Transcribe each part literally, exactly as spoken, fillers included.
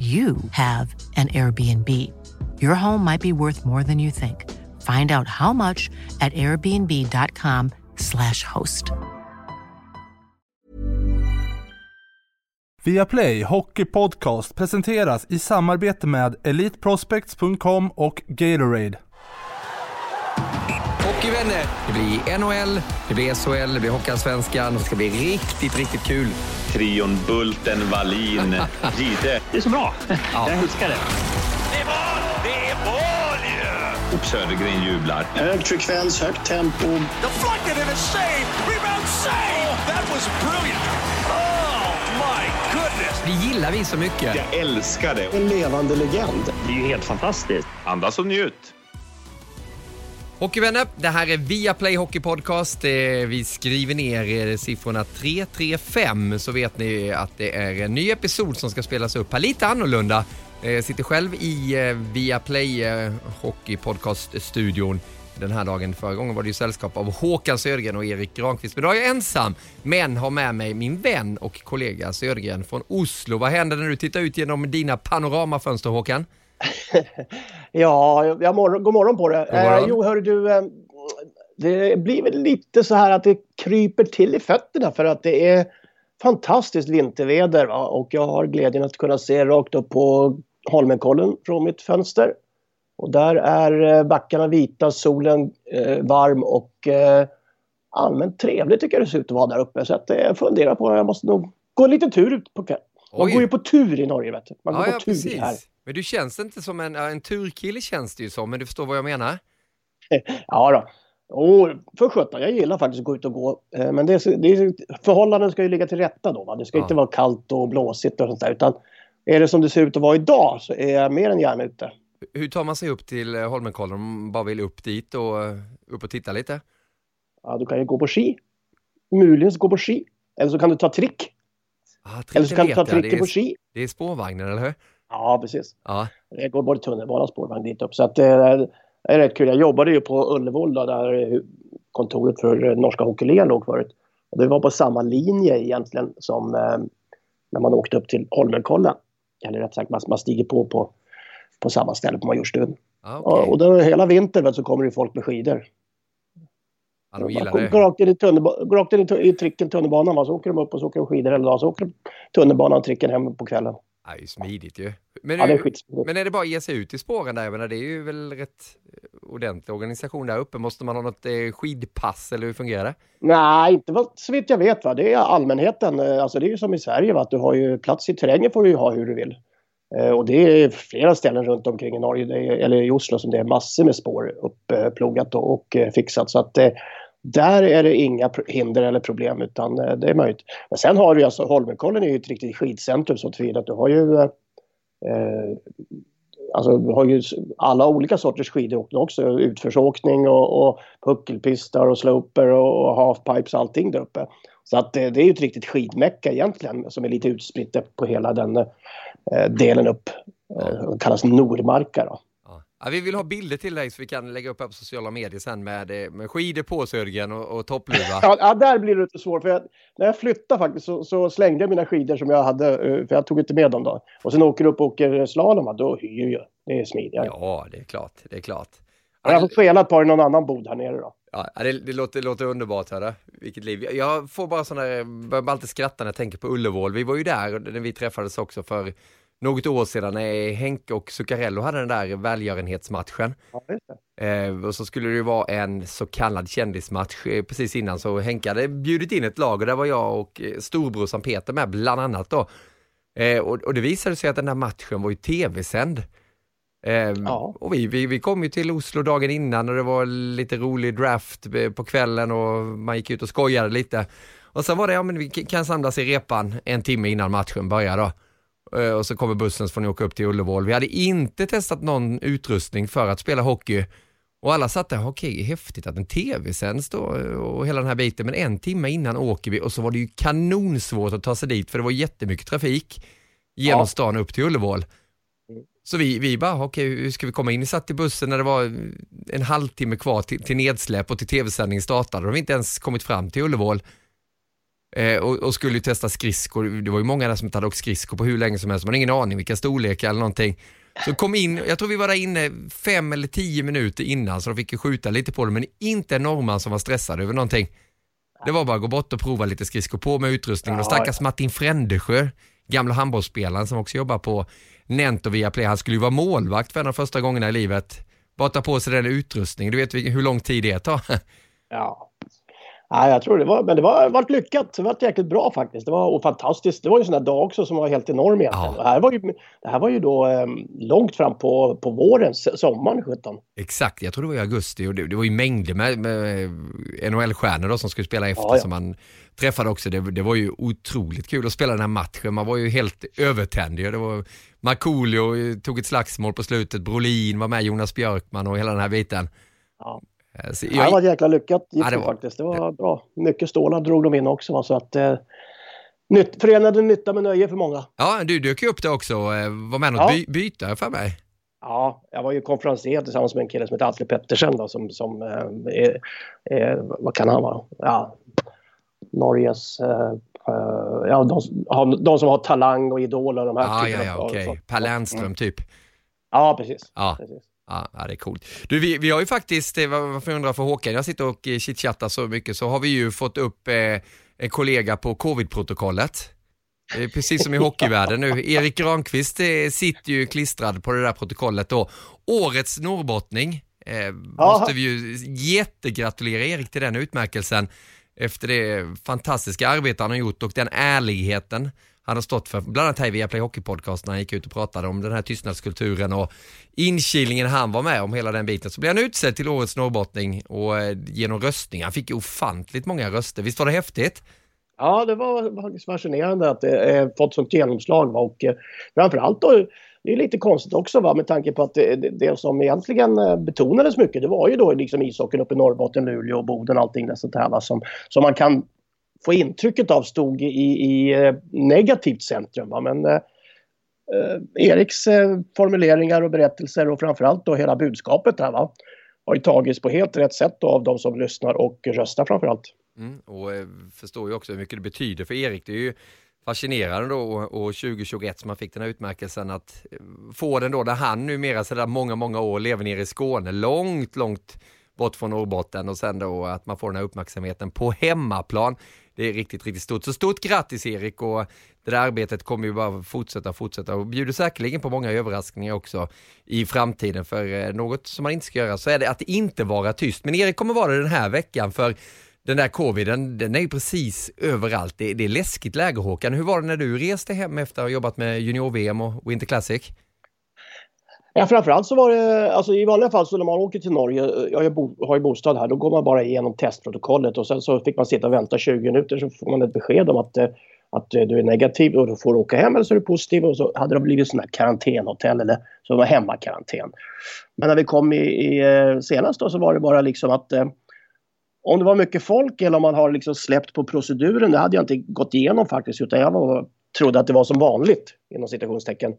you have an Airbnb. Your home might be worth more than you think. Find out how much at airbnb.com slash host. Viaplay Hockey Podcast presenteras i samarbete med elite prospects dot com och Gatorade. Hockeyvänner, det blir N H L, det blir S H L, det blir Hockeyallsvenskan och det ska bli riktigt, riktigt kul. Trion, Bulten, Wallin, Gide. Det är så bra. Ja. Jag älskar det. Det är mål! Det är mål ju! Och Södergren jublar. Hög frekvens, högt tempo. The flight in a save! Rebound save! Oh, that was brilliant! Oh my goodness! Det gillar vi så mycket. Jag älskar det. En levande legend. Det är ju helt fantastiskt. Andas och njut. Hockeyvänner, det här är Viaplay Hockey Podcast. Vi skriver ner siffrorna tre tre fem så vet ni att det är en ny episod som ska spelas upp här lite annorlunda. Jag sitter själv i Viaplay Hockey Podcast-studion den här dagen. Förra gången var det ju sällskap av Håkan Södergren och Erik Granqvist. Men då är jag ensam, men har med mig min vän och kollega Södergren från Oslo. Vad händer när du tittar ut genom dina panoramafönster, Håkan? ja, jag mor- god morgon på det. Morgon. Eh, jo, hör du, eh, det blir väl lite så här att det kryper till i fötterna för att det är fantastiskt vinterväder, va? Och jag har glädjen att kunna se rakt upp på Holmenkollen från mitt fönster. Och där är eh, backarna vita, solen eh, varm och eh, allmänt trevligt tycker jag det ser ut att vara där uppe. Så att, eh, jag funderar på att jag måste nog gå en liten tur ut på kvällen. Man går ju på tur i Norge, vet du. Man går ja, på ja, tur precis. Här. Men du känns inte som en, en turkille känns det ju som, men du förstår vad jag menar? Ja då. Oh, för sjutton, jag gillar faktiskt att gå ut och gå. Men det, det, förhållanden ska ju ligga till rätta då. Va? Det ska ja. inte vara kallt och blåsigt och sånt där. Utan är det som det ser ut att vara idag så är jag mer än gärna ute. Hur tar man sig upp till Holmenkollen om man bara vill upp dit och upp och titta lite? Ja, du kan ju gå på ski. Möjligen gå på ski. Eller så kan du ta trick. Ah, eller så kan du ta trick är, på ski. Det är spårvagnen, eller hur? Ja, precis. Ja. Det går både tunnelbana och spårvagn dit upp. Så att det är, är rätt kul. Jag jobbade ju på Ullevål då, där kontoret för norska hockeyligan låg förut. Och det var på samma linje egentligen som eh, när man åkte upp till Holmenkollen. Eller rätt sagt, man, man stiger på, på på samma ställe på Majorstuen. Ah, okay. Och, och då hela vintern så kommer det folk med skidor. Ja, de gillar det. Går rakt in i, tunnelba- går rakt in i, t- i tricken tunnelbanan. Va? Så åker de upp och så åker de skidor hela dagen. Så åker de tunnelbanan och tricken hem på kvällen. Ja, det är ju smidigt ju. Men, ja, det är men är det bara att ge sig ut i spåren där? Jag menar, det är ju väl rätt ordentlig organisation där uppe. Måste man ha något skidpass eller hur fungerar det? Nej, inte vad såvitt jag vet. Va? Det är allmänheten. Alltså, det är ju som i Sverige. Va? Att du har ju plats i terrängen får du ju ha hur du vill. Och det är flera ställen runt omkring i Norge eller i Oslo som det är massor med spår upplogat och fixat. Så att där är det inga hinder eller problem utan det är möjligt. Men sen har du alltså, Holmenkollen är ju ett riktigt skidcentrum så tillvida att du har ju, eh, alltså, du har ju alla olika sorters skidåkning också. Utförsåkning och, och puckelpistar och sloper och, och halfpipes och allting där uppe. Så att det, det är ju ett riktigt skidmäcka egentligen som är lite utspritt på hela den eh, delen upp. Eh, kallas Nordmarka då. Ja, vi vill ha bilder till dig så vi kan lägga upp här på sociala medier sen med, med skidor på Sörgen och, och toppluva. Ja, där blir det lite svårt för jag, när jag flyttade faktiskt så, så slängde jag mina skidor som jag hade för jag tog inte med dem då. Och sen åker upp och åker slalom då hyr jag. Det är smidigare. Ja, det är klart. Det är klart. Ja, jag får skela ett par i någon annan bod här nere då. Ja, det, det, låter, det låter underbart här. Vilket liv. Jag får bara sådana där, jag börjar alltid skratta när jag tänker på Ullevål. Vi var ju där när vi träffades också för något år sedan när Henke och Zuccarello hade den där välgörenhetsmatchen. Ja, just det. Eh, och så skulle det ju vara en så kallad kändismatch eh, precis innan, så Henke hade bjudit in ett lag och där var jag och eh, storbror San Peter med bland annat då. Eh, och, och det visade sig att den där matchen var ju tv-sänd. Eh, ja. Och vi, vi, vi kom ju till Oslo dagen innan och det var lite rolig draft på kvällen och man gick ut och skojade lite. Och sen var det, ja men vi kan samlas i repan en timme innan matchen börjar då. Och så kommer bussen så får ni åka upp till Ullevål. Vi hade inte testat någon utrustning för att spela hockey. Och alla satt där, okej, häftigt att en tv sänds då och hela den här biten. Men en timme innan åker vi och så var det ju kanonsvårt att ta sig dit för det var jättemycket trafik genom ja. stan upp till Ullevål. Så vi, vi bara, okej, hur ska vi komma in? Vi satt i bussen när det var en halvtimme kvar till, till nedsläpp och till tv-sändning startade. Då har vi inte ens kommit fram till Ullevål. Eh, och, och skulle ju testa skridskor. Det var ju många där som inte hade åkt skridskor på hur länge som helst. Man hade ingen aning vilka storlekar eller någonting. Så kom in, jag tror vi var där inne fem eller tio minuter innan så de fick ju skjuta lite på det. Men inte en norrman som var stressad över någonting. Det var bara att gå bort och prova lite skridskor på med utrustningen. Och stackars Martin Frändesjö, gamla handbollsspelaren som också jobbar på Nent och Viaplay. Han skulle ju vara målvakt för en av första gångerna i livet. Bara ta på sig den utrustningen. Du vet hur lång tid det tar. Ja. Nej, jag tror det var, men det var varit lyckat. Det var jäkligt bra faktiskt. Det var fantastiskt. Det var ju en sån där dag också som var helt enorm egentligen. Ja. Det här var ju, det här var ju då eh, långt fram på, på våren, sommaren sjutton. Exakt, jag tror det var i augusti. Och det, det var ju mängder med, med N H L-stjärnor då, som skulle spela efter ja, ja. som man träffade också. Det, det var ju otroligt kul att spela den här matchen. Man var ju helt övertändig. Det var Markolio tog ett slagsmål på slutet. Brolin var med, Jonas Björkman och hela den här biten. Ja. Jag... Ja, det var jäkla lyckat gick ja, det var... faktiskt. Det var bra. Mycket stålar drog de in också. Va? Så att, eh, nytt, förenade nytta med nöje för många. Ja, du dök ju upp det också. Var med något ja. by- byta för mig? Ja, jag var ju konferenser tillsammans med en kille som heter Atle Pettersen. Då, som, som, eh, eh, vad kan han vara? Ja, Norges... Eh, ja, de, de som har talang och idol och de här ja, typerna. Ja, ja, okej. Okay. Per Lernström typ. Ja, precis. Ja, precis. Ja, det är coolt. Du, vi, vi har ju faktiskt, varför undrar för Håkan, jag sitter och chitchattar så mycket, så har vi ju fått upp eh, en kollega på covid-protokollet. Eh, precis som i hockeyvärlden nu. Erik Granqvist eh, sitter ju klistrad på det där protokollet då. Årets norrbottning. Eh, måste vi ju jättegratulera Erik till den utmärkelsen efter det fantastiska arbete han har gjort och den ärligheten han har stått för, bland annat här i Viaplay Hockey Podcast när han gick ut och pratade om den här tystnadskulturen och inkilningen han var med om hela den biten. Så blev han utsedd till årets norrbottning och genom röstning. Han fick ofantligt många röster. Visst var det häftigt? Ja, det var fascinerande att det eh, fått sånt genomslag. Va? Och eh, framförallt då, det är lite konstigt också va? Med tanke på att det, det som egentligen betonades mycket, det var ju då liksom ishockeyn uppe i Norrbotten, Luleå och Boden och allting där sånt här va? Som, som man kan få intrycket av stod i, i negativt centrum. Va? Men eh, Eriks eh, formuleringar och berättelser och framförallt då hela budskapet där, va? Har ju tagits på helt rätt sätt då, av de som lyssnar och röstar framförallt. Mm, och eh, förstår ju också hur mycket det betyder för Erik. Det är ju fascinerande då och, och tjugohundratjugoett som han fick den här utmärkelsen att få den då där han numera sedan många, många år lever nere i Skåne. Långt, långt bort från Norrbotten och sen då att man får den här uppmärksamheten på hemmaplan. Det är riktigt, riktigt stort. Så stort grattis Erik och det där arbetet kommer ju bara fortsätta fortsätta och bjuder säkerligen på många överraskningar också i framtiden, för något som man inte ska göra så är det att inte vara tyst. Men Erik kommer vara den här veckan för den där coviden, den är ju precis överallt. Det är, det är läskigt läge, Håkan. Hur var det när du reste hem efter att ha jobbat med junior-V M och Winter Classic? Ja, framförallt så var det, alltså i vanliga fall så när man åker till Norge, jag har ju bostad här, då går man bara igenom testprotokollet och sen så fick man sitta och vänta tjugo minuter så får man ett besked om att, att du är negativ och då får du åka hem eller så är du positiv och så hade det blivit sådana här karantänhotell eller så var hemmakarantän. Men när vi kom i, i senast då så var det bara liksom att om det var mycket folk eller om man har liksom släppt på proceduren, det hade jag inte gått igenom faktiskt utan jag var, trodde att det var som vanligt inom citationstecken.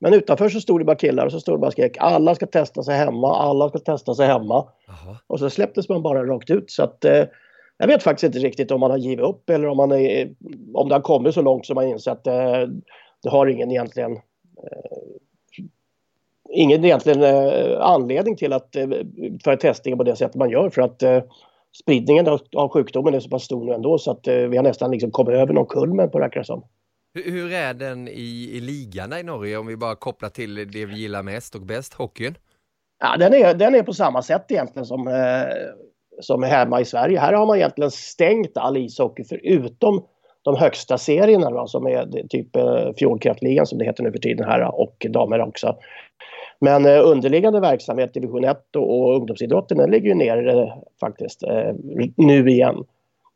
Men utanför så stod det bara killar och så stod det bara skrek, alla ska testa sig hemma, alla ska testa sig hemma. Aha. Och så släpptes man bara rakt ut. Så att, eh, jag vet faktiskt inte riktigt om man har givit upp eller om, man är, om det har kommit så långt som man inser att eh, det har ingen egentligen, eh, ingen egentligen eh, anledning till att eh, utföra testningen på det sättet man gör. För att eh, spridningen av, av sjukdomen är så pass stor nu ändå så att eh, vi har nästan liksom kommit över någon kulmen på det här. Hur är den i, i ligan i Norge, om vi bara kopplar till det vi gillar mest och bäst, hockeyn? Ja, den är, den är på samma sätt egentligen som, eh, som är hemma i Sverige. Här har man egentligen stängt all ishockey förutom de högsta serierna då, som är typ eh, Fjordkraftligan som det heter nu för tiden här, och damer också. Men eh, underliggande verksamhet, division ett och, och ungdomsidrotten, den ligger ju ner eh, faktiskt eh, nu igen.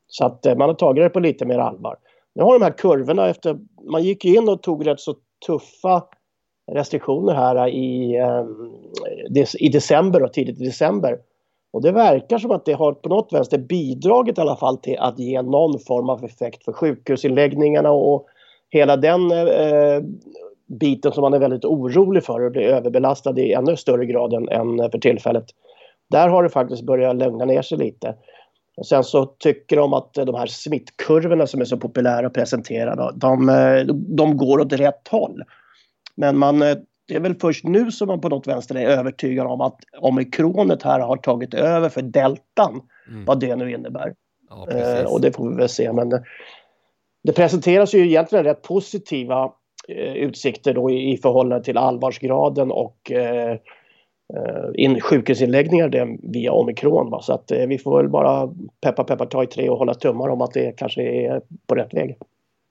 Så att eh, man har tagit det på lite mer allvar. Nu har de här kurvorna efter, man gick in och tog rätt så tuffa restriktioner här i, i december och tidigt i december. Och det verkar som att det har på något vänster bidragit i alla fall till att ge någon form av effekt för sjukhusinläggningarna och hela den eh, biten som man är väldigt orolig för och blir överbelastad i ännu större grad än, än för tillfället. Där har det faktiskt börjat lugna ner sig lite. Och sen så tycker de att de här smittkurvorna som är så populära att presentera, de, de går åt rätt håll. Men man, det är väl först nu som man på något vänster är övertygad om att omikronet här har tagit över för deltan, mm. vad det nu innebär. Ja, eh, och det får vi väl se. Men det presenteras ju egentligen rätt positiva eh, utsikter då i, i förhållande till allvarsgraden och eh, in sjukhusinläggningar det via omikron. Va? Så att eh, vi får väl bara peppa, peppa, ta i tre och hålla tummar om att det kanske är på rätt väg.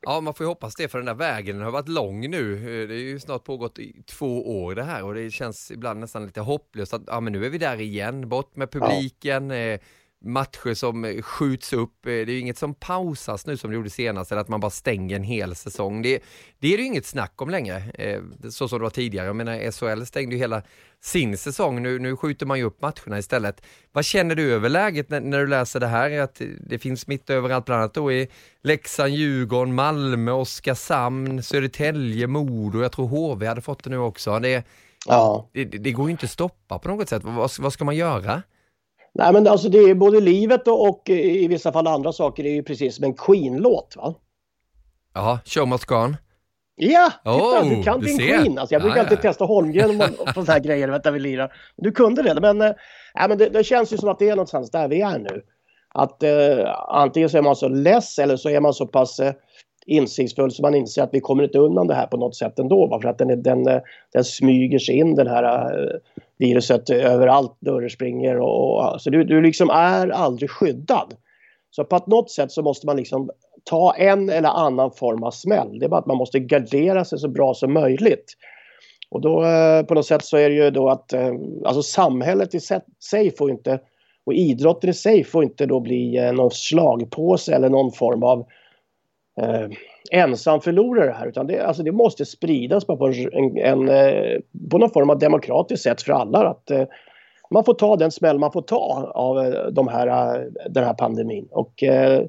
Ja, man får ju hoppas det, för den där vägen den har varit lång nu. Det är ju snart pågått i två år det här, och det känns ibland nästan lite hopplöst att ja, men nu är vi där igen, bort med publiken, ja. eh, matcher som skjuts upp. Det är ju inget som pausas nu som det gjorde senast, eller att man bara stänger en hel säsong. Det, det är ju inget snack om längre, eh, så som det var tidigare. Jag menar, S H L stängde ju hela sin säsong. Nu, nu skjuter man ju upp matcherna istället. Vad känner du över läget när, när du läser det här? Att det finns smitt överallt, bland annat då i Leksand, Djurgården, Malmö, Oskarshamn, Södertälje, Modo. Jag tror H V hade fått det nu också. Det, ja. det, det går ju inte att stoppa på något sätt. Vad, vad ska man göra? Nej, men alltså det är både livet och, och i vissa fall andra saker. Det är ju precis som en Queen-låt, va? Ja, Show Must Go On. Ja, oh, du kan din Queen. Alltså, jag brukar ah, alltid ja. testa Holmgren på sådana här grejer. Vänta, vi lirar. Du kunde det, men, äh, men det, det känns ju som att det är någonstans där vi är nu. Att äh, antingen så är man så less eller så är man så pass äh, insiktsfull som man inser att vi kommer inte undan det här på något sätt ändå. Va? För att den, den, den, den smyger sig in, den här... Äh, viruset överallt, dörrar springer och, och så du, du liksom är aldrig skyddad. Så på något sätt så måste man liksom ta en eller annan form av smäll. Det är bara att man måste gardera sig så bra som möjligt. Och då på något sätt så är det ju då att alltså samhället i sig får inte, och idrotten i sig får inte då bli någon slagpåse eller någon form av eh, ensam förlorare här, utan det, alltså det måste spridas på, en, en, på någon form av demokratiskt sätt för alla, att eh, man får ta den smäll man får ta av de här, den här pandemin, och eh,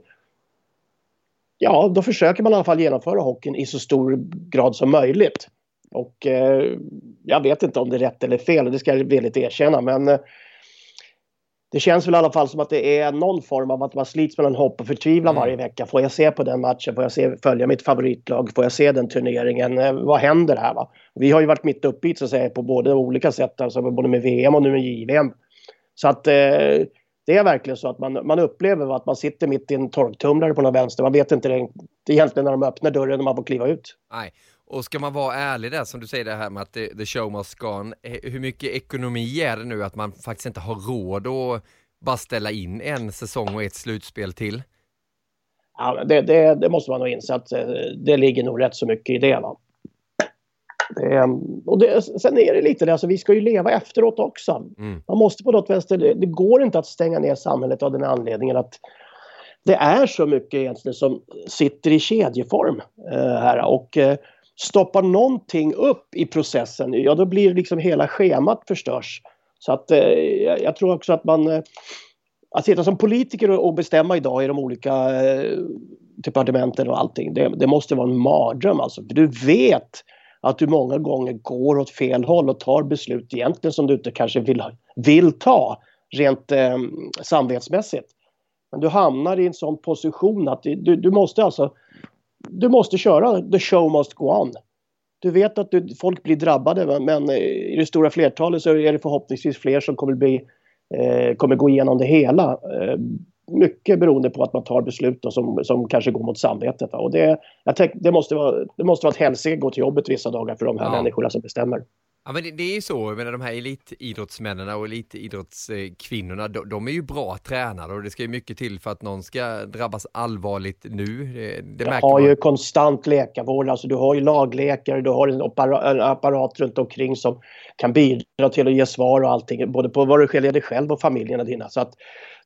ja, då försöker man i alla fall genomföra hockeyn i så stor grad som möjligt, och eh, jag vet inte om det är rätt eller fel, det ska jag villigt erkänna, men eh, det känns väl i alla fall som att det är någon form av att man slits mellan hopp och förtvivlan varje vecka. Får jag se på den matchen? Får jag se, följa mitt favoritlag? Får jag se den turneringen? Vad händer här, va? Vi har ju varit mitt uppe i, så att säga, på både olika sätt. Alltså både med V M och nu med J V M. Så att eh, det är verkligen så att man, man upplever att man sitter mitt i en torktumlare på någon vänster. Man vet inte det, det är egentligen när de öppnar dörren och man får kliva ut. Nej. Och ska man vara ärlig där, som du säger det här med att the show must go on, hur mycket ekonomi är det nu att man faktiskt inte har råd att bara ställa in en säsong och ett slutspel till? Ja, det, det, det måste man nog inse att det ligger nog rätt så mycket i det, va? Det, och det, sen är det lite det, alltså vi ska ju leva efteråt också. Mm. Man måste på något vänster, det, det går inte att stänga ner samhället av den anledningen att det är så mycket egentligen som sitter i kedjeform eh, här, och eh, stoppar någonting upp i processen, ja då blir liksom hela schemat förstörs. Så att eh, jag tror också att man eh, att sitta som politiker och, och bestämma idag i de olika eh, departementen och allting, det, det måste vara en mardröm alltså. Du vet att du många gånger går åt fel håll och tar beslut egentligen som du inte kanske vill, vill ta rent eh, samvetsmässigt. Men du hamnar i en sån position att du, du måste alltså Du måste köra the show must go on. Du vet att du, folk blir drabbade, men i det stora flertalet så är det förhoppningsvis fler som kommer, bli, eh, kommer gå igenom det hela eh, mycket beroende på att man tar beslut och som, som kanske går mot samvetet. Va? Och det, jag tänk, det, måste vara, det måste vara ett hälsigt att gå till jobbet vissa dagar för de här ja. människorna som bestämmer. Ja, men det, det är ju så, jag menar, de här elitidrottsmännena och elitidrottskvinnorna, de, de är ju bra tränare och det ska ju mycket till för att någon ska drabbas allvarligt nu. Det, det märker har man. Ju konstant läkarvård, alltså du har ju laglekare, du har en apparat, en apparat runt omkring som kan bidra till att ge svar och allting, både på vad du skiljer dig själv och familjerna dina. Så att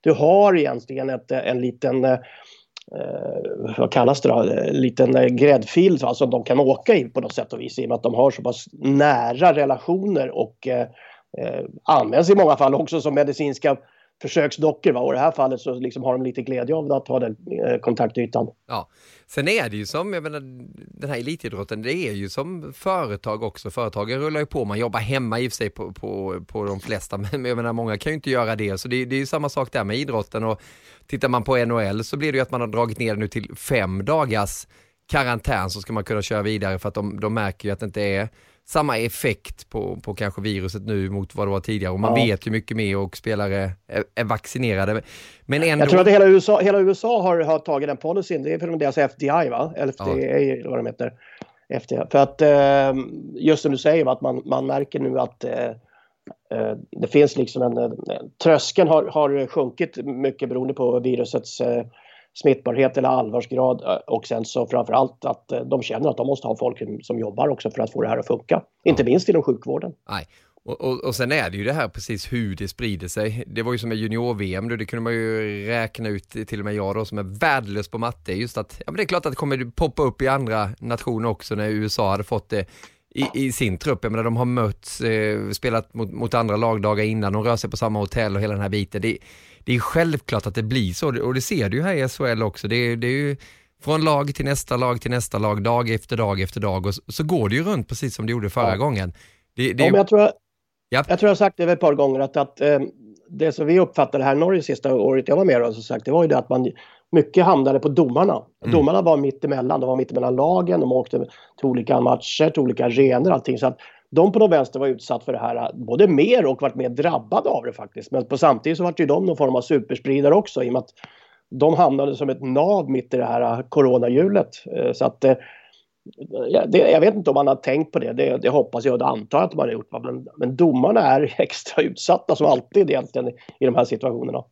du har egentligen ett, en liten... Eh, vad kallas det då, en liten eh, gräddfil som alltså de kan åka in på något sätt och vis i och med att de har så pass nära relationer och eh, eh, används i många fall också som medicinska försöksdockor. Va? Och i det här fallet så liksom har de lite glädje av att ha den eh, kontaktytan. Ja, sen är det ju som, jag menar, den här elitidrotten, det är ju som företag också. Företagen rullar ju på, man jobbar hemma i sig på, på, på de flesta, men jag menar, många kan ju inte göra det. Så det, det är ju samma sak där med idrotten och tittar man på N H L så blir det ju att man har dragit ner nu till fem dagars karantän så ska man kunna köra vidare för att de, de märker ju att det inte är samma effekt på, på kanske viruset nu mot vad det var tidigare. Och man ja. vet ju mycket mer och spelare är, är vaccinerade. Men ändå... Jag tror att hela U S A, hela U S A har, har tagit den policyn. Det är för deras F D I, va? F D I ja. vad de heter. F D I. För att just som du säger, att man, man märker nu att det finns liksom en... Tröskeln har, har sjunkit mycket beroende på virusets smittbarhet eller allvarsgrad och sen så framförallt att de känner att de måste ha folk som jobbar också för att få det här att funka. Ja. Inte minst inom sjukvården. Nej. Och, och, och sen är det ju det här precis hur det sprider sig. Det var ju som en junior-V M då, det kunde man ju räkna ut till och med jag då som är värdelös på matte. Just att, ja men det är klart att det kommer poppa upp i andra nationer också när U S A hade fått det i, i sin trupp. Jag menar, de har mötts, eh, spelat mot, mot andra lagdagar innan, de rör sig på samma hotell och hela den här biten. Det Det är självklart att det blir så, och det ser du ju här i S H L också. Det är, det är ju från lag till nästa lag till nästa lag, dag efter dag efter dag. Och så, så går det ju runt precis som det gjorde förra ja. gången. Det, det ja, ju... jag, tror jag, ja. jag tror jag har sagt det ett par gånger att, att eh, det som vi uppfattade här i Norge sista året jag var med och så sagt, det var ju det att man mycket hamnade på domarna. Mm. Domarna var mitt emellan, de var mitt emellan lagen, de åkte till olika matcher, till olika arenor och allting. Så att de på de vänster var utsatt för det här både mer och varit mer drabbade av det faktiskt. Men på samtidigt så var det ju de någon form av superspridare också i och med att de hamnade som ett nav mitt i det här coronahjulet. Så att det, jag vet inte om man har tänkt på det. Det, det hoppas jag och det antar att man har gjort. Men, men domarna är extra utsatta som alltid egentligen i de här situationerna.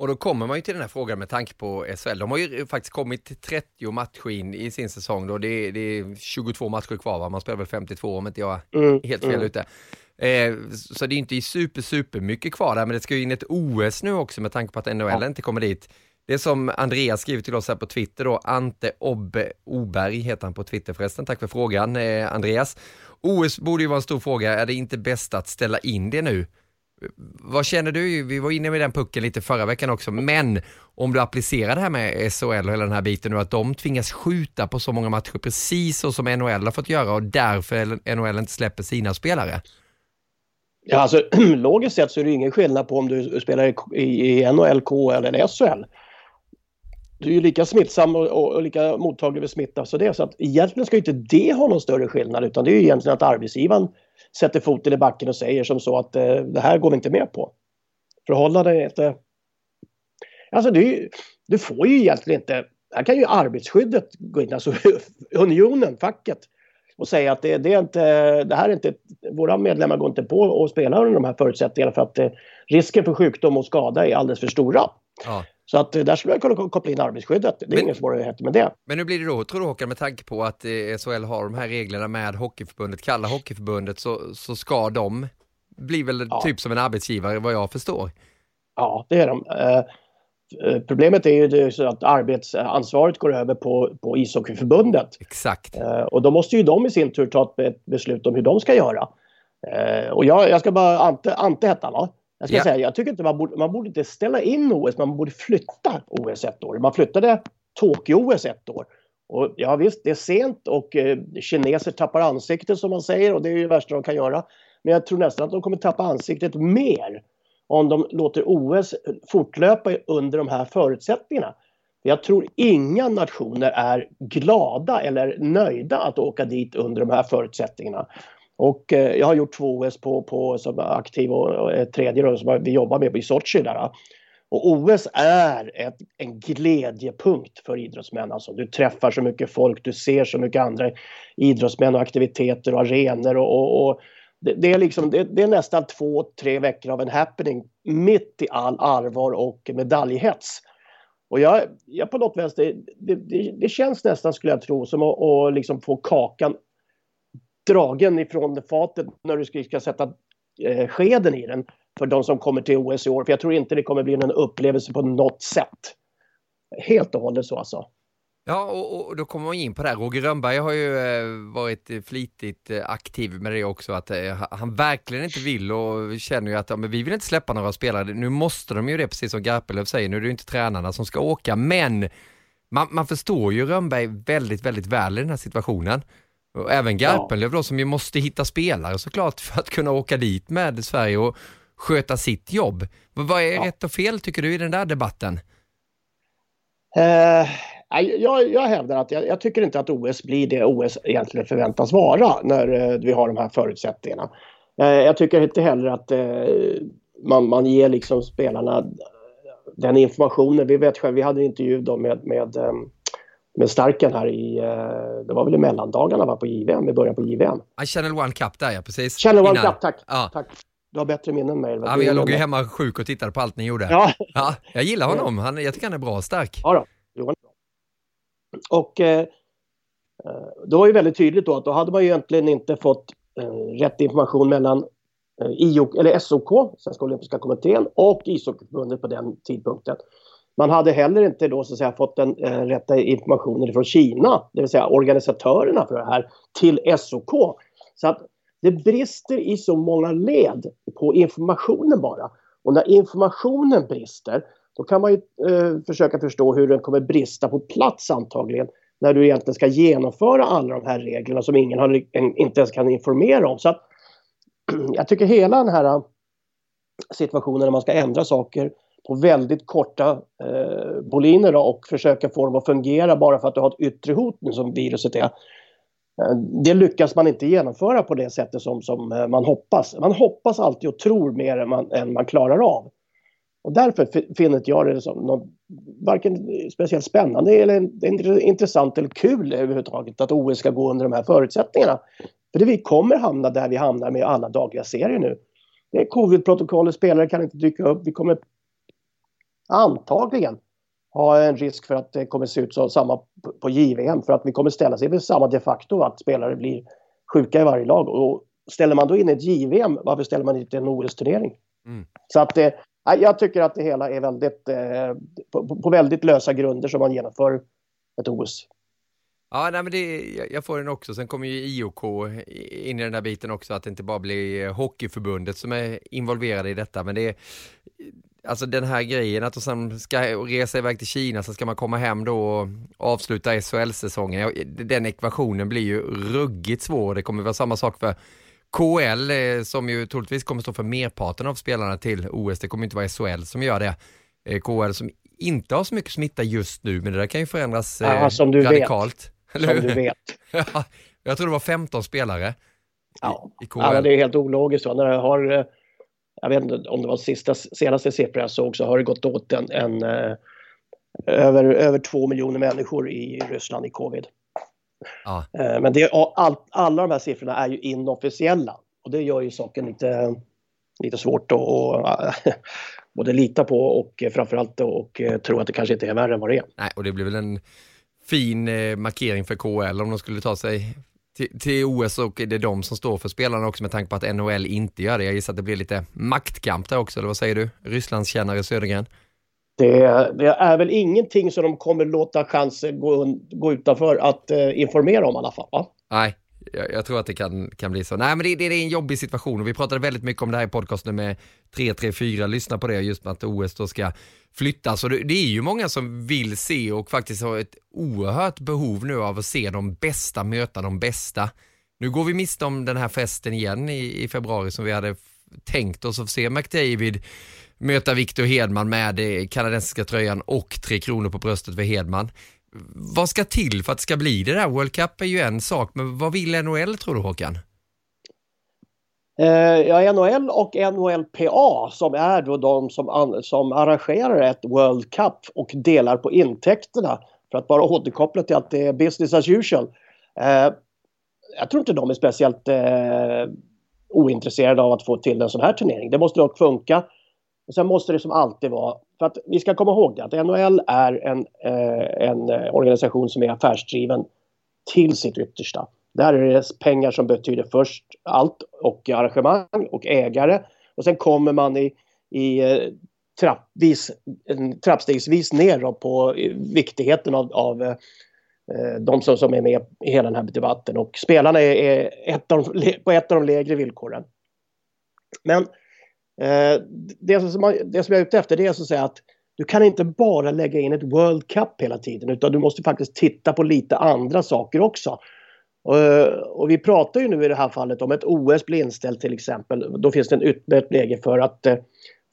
Och då kommer man ju till den här frågan med tanke på S H L. De har ju faktiskt kommit trettio matcher in i sin säsong. Då. Det, det är tjugotvå matcher kvar. Va? Man spelar väl femtiotvå om inte jag mm, helt fel mm. ute. Eh, så det är inte super, super mycket kvar där. Men det ska ju in ett O S nu också med tanke på att N H L ja. inte kommer dit. Det är som Andreas skriver till oss här på Twitter då. Ante Obbe Oberg heter han på Twitter förresten. Tack för frågan eh, Andreas. O S borde ju vara en stor fråga. Är det inte bäst att ställa in det nu? Vad känner du? Vi var inne med den pucken lite förra veckan också, men om du applicerar det här med S H L och hela den här biten nu, att de tvingas skjuta på så många matcher precis så som N H L har fått göra och därför N H L inte släpper sina spelare. Ja, alltså logiskt sett så är det ingen skillnad på om du spelar i N H L, K H L eller S H L. Du är ju lika smittsam och, och, och lika mottaglig för smitta så det, så att egentligen ska ju inte det ha någon större skillnad, utan det är ju egentligen att arbetsgivaren sätter foten i backen och säger som så att eh, det här går vi inte med på. Förhålla dig inte. Alltså du, du får ju egentligen inte, här kan ju arbetsskyddet gå in, alltså unionen, facket, och säga att det, det är inte, det här är inte, våra medlemmar går inte på och spelar under de här förutsättningarna för att eh, risken för sjukdom och skada är alldeles för stora. Ja. Så att där skulle jag kunna koppla in arbetsskyddet. Det är men, ingen svårighet med det. Men nu blir det då, tror du Håkan, med tanke på att S H L har de här reglerna med hockeyförbundet, kalla hockeyförbundet, så, så ska de bli väl ja. typ som en arbetsgivare, vad jag förstår. Ja, det är de. Eh, problemet är ju det, så att arbetsansvaret går över på, på ishockeyförbundet. Exakt. Eh, och då måste ju de i sin tur ta ett beslut om hur de ska göra. Eh, och jag, jag ska bara ante, ante heta, va? Jag ska yeah. säga, jag tycker inte man borde, man borde inte ställa in O S, man borde flytta O S ett år. Man flyttade Tokyo-O S ett år. Och ja visst, det är sent och eh, kineser tappar ansiktet som man säger, och det är ju det värsta de kan göra. Men jag tror nästan att de kommer tappa ansiktet mer om de låter O S fortlöpa under de här förutsättningarna. Jag tror inga nationer är glada eller nöjda att åka dit under de här förutsättningarna. Och eh, jag har gjort två O S på, på, som aktiv och, och tredje då, som vi jobbar med i Sochi där. Och O S är ett, en glädjepunkt för idrottsmän. Alltså, du träffar så mycket folk, du ser så mycket andra idrottsmän och aktiviteter och arenor. Och, och, och det, det, är liksom, det, det är nästan två, tre veckor av en happening mitt i all allvar och medaljhets. Och jag, jag på något vänster, det, det, det känns nästan, skulle jag tro, som att, att liksom få kakan dragen ifrån fatet när du ska, ska sätta eh, skeden i den. För de som kommer till O S i år. För jag tror inte det kommer bli någon upplevelse på något sätt. Helt och hållet så alltså. Ja, och, och då kommer man in på det här. Roger Rönnberg har ju varit flitigt aktiv med det också. Att han verkligen inte vill och känner ju att ja, men vi vill inte släppa några spelare. Nu måste de ju det, precis som Garpelöf säger. Nu är det ju inte tränarna som ska åka. Men man, man förstår ju Rönnberg väldigt, väldigt väl i den här situationen. Och även Garpelöf ja. Då, som ju måste hitta spelare såklart för att kunna åka dit med Sverige och sköta sitt jobb. Vad är ja. rätt och fel tycker du i den där debatten? Eh, jag, jag hävdar att jag, jag tycker inte att O S blir det O S egentligen förväntas vara när eh, vi har de här förutsättningarna. Eh, jag tycker inte heller att eh, man, man ger liksom spelarna den informationen. Vi vet själv, vi hade en intervju då med, med, med Starken här i, eh, det var väl i mellandagarna va, på J V M, i början på J V M. Ah, Channel One Cup där, ja precis. Channel One Innan. Cup, tack. Ah. tack. Du har bättre minnen än mig. Ja, men jag låg ju hemma sjuk och tittade på allt ni gjorde. Ja. Ja, jag gillar honom. Han, jag tycker han är bra och stark. Ja då. Jo, han är bra. Och eh, det var ju väldigt tydligt då att då hade man ju egentligen inte fått eh, rätt information mellan eh, I O K, eller S O K, Svenska Olympiska Kommittén, och ishockeyförbundet på den tidpunkten. Man hade heller inte då så att säga fått den eh, rätta informationen från Kina, det vill säga organisatörerna för det här, till S O K. Så att det brister i så många led på informationen bara. Och när informationen brister, då kan man ju eh, försöka förstå hur den kommer brista på plats antagligen. När du egentligen ska genomföra alla de här reglerna som ingen har, en, inte ens kan informera om. Så att, jag tycker hela den här situationen när man ska ändra saker på väldigt korta eh, boliner då, och försöka få dem att fungera bara för att du har ett yttre hot nu som viruset är. Det lyckas man inte genomföra på det sättet som, som man hoppas. Man hoppas alltid och tror mer än man, än man klarar av. Och därför f- finner jag det som något, varken speciellt spännande eller intressant eller kul överhuvudtaget att O S ska gå under de här förutsättningarna. För det, vi kommer hamna där vi hamnar med alla dagliga serier nu. Det är covid-protokollet, spelare kan inte dyka upp. Vi kommer antagligen ha en risk för att det kommer se ut som samma på J V M, för att vi kommer ställa sig vid samma de facto att spelare blir sjuka i varje lag. Och ställer man då in ett J V M, varför ställer man inte en O S-turnering? Mm. Så att, eh, jag tycker att det hela är väldigt eh, på, på väldigt lösa grunder som man genomför ett O S. Ja, nej, men det, jag får den också. Sen kommer ju I O K in i den här biten också, att det inte bara blir hockeyförbundet som är involverade i detta, men det är alltså den här grejen att de ska resa iväg till Kina, så ska man komma hem då och avsluta S H L-säsongen. Den ekvationen blir ju ruggigt svår. Det kommer vara samma sak för K L som ju troligtvis kommer stå för merparten av spelarna till O S. Det kommer inte vara S H L som gör det. K L som inte har så mycket smitta just nu, men det där kan ju förändras ja, som du radikalt. Vet. Som du vet. Jag tror det var femton spelare ja. i K L. Ja, det är helt ologiskt. När jag har... Jag vet inte om det var sista, senaste siffror jag såg, så har det gått åt en, en eh, över, över två miljoner människor i Ryssland i covid. Ah. Eh, men det, all, alla de här siffrorna är ju inofficiella. Och det gör ju saken lite, lite svårt att och, både lita på och framförallt och, och tro att det kanske inte är värre än vad det är. Nej, och det blir väl en fin eh, markering för K L om de skulle ta sig... till O S, och det är de som står för spelarna också med tanke på att N H L inte gör det. Jag gissar att det blir lite maktkamp där också, eller vad säger du? Rysslands kännare Södergren. Det, det är väl ingenting som de kommer låta chansen gå, gå utanför att eh, informera om i alla fall. Va? Nej, jag, jag tror att det kan, kan bli så. Nej, men det, det, det är en jobbig situation, och vi pratade väldigt mycket om det här i podcasten med tre tre fyra. Lyssna på det just med att O S då ska flyttas. Och det, det är ju många som vill se och faktiskt har ett oerhört behov nu av att se de bästa möta de bästa. Nu går vi miste om den här festen igen i, i februari som vi hade f- tänkt oss att se McDavid möta Victor Hedman med kanadensiska tröjan och tre kronor på bröstet för Hedman. Vad ska till för att det ska bli det där? World Cup är ju en sak, men vad vill N H L tror du, Håkan? Ja, N H L och N H L P A som är då de som, an- som arrangerar ett World Cup och delar på intäkterna, för att bara återkoppla till att det är business as usual. Eh, jag tror inte de är speciellt eh, ointresserade av att få till en sån här turnering. Det måste dock funka. Och sen måste det som alltid vara, för att vi ska komma ihåg att N H L är en, eh, en organisation som är affärsdriven till sitt yttersta. Där är det pengar som betyder först allt, och arrangemang och ägare. Och sen kommer man i, i trappvis, trappstegsvis ner på viktigheten av, av eh, de som, som är med i hela den här debatten. Och spelarna är, är ett av de, på ett av de lägre villkoren. Men eh, det, som man, det som jag är ute efter, det är så att säga att du kan inte bara lägga in ett World Cup hela tiden, utan du måste faktiskt titta på lite andra saker också. Och vi pratar ju nu i det här fallet om ett O S blir inställt till exempel. Då finns det en utmärkt läge för att eh,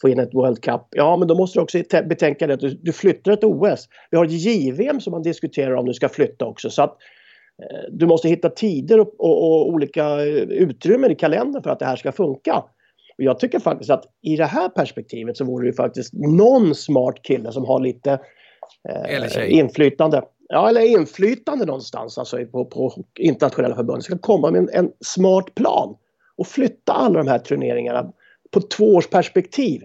få in ett World Cup. Ja, men då måste du också te- betänka det att du, du flyttar ett O S. Vi har ett J V M som man diskuterar om du ska flytta också. Så att eh, du måste hitta tider och, och, och olika utrymmen i kalendern för att det här ska funka. Och jag tycker faktiskt att i det här perspektivet så vore det faktiskt någon smart kille som har lite eh, inflytande. Ja, eller inflytande någonstans alltså på, på internationella förbund ska komma med en, en smart plan och flytta alla de här turneringarna på två års perspektiv.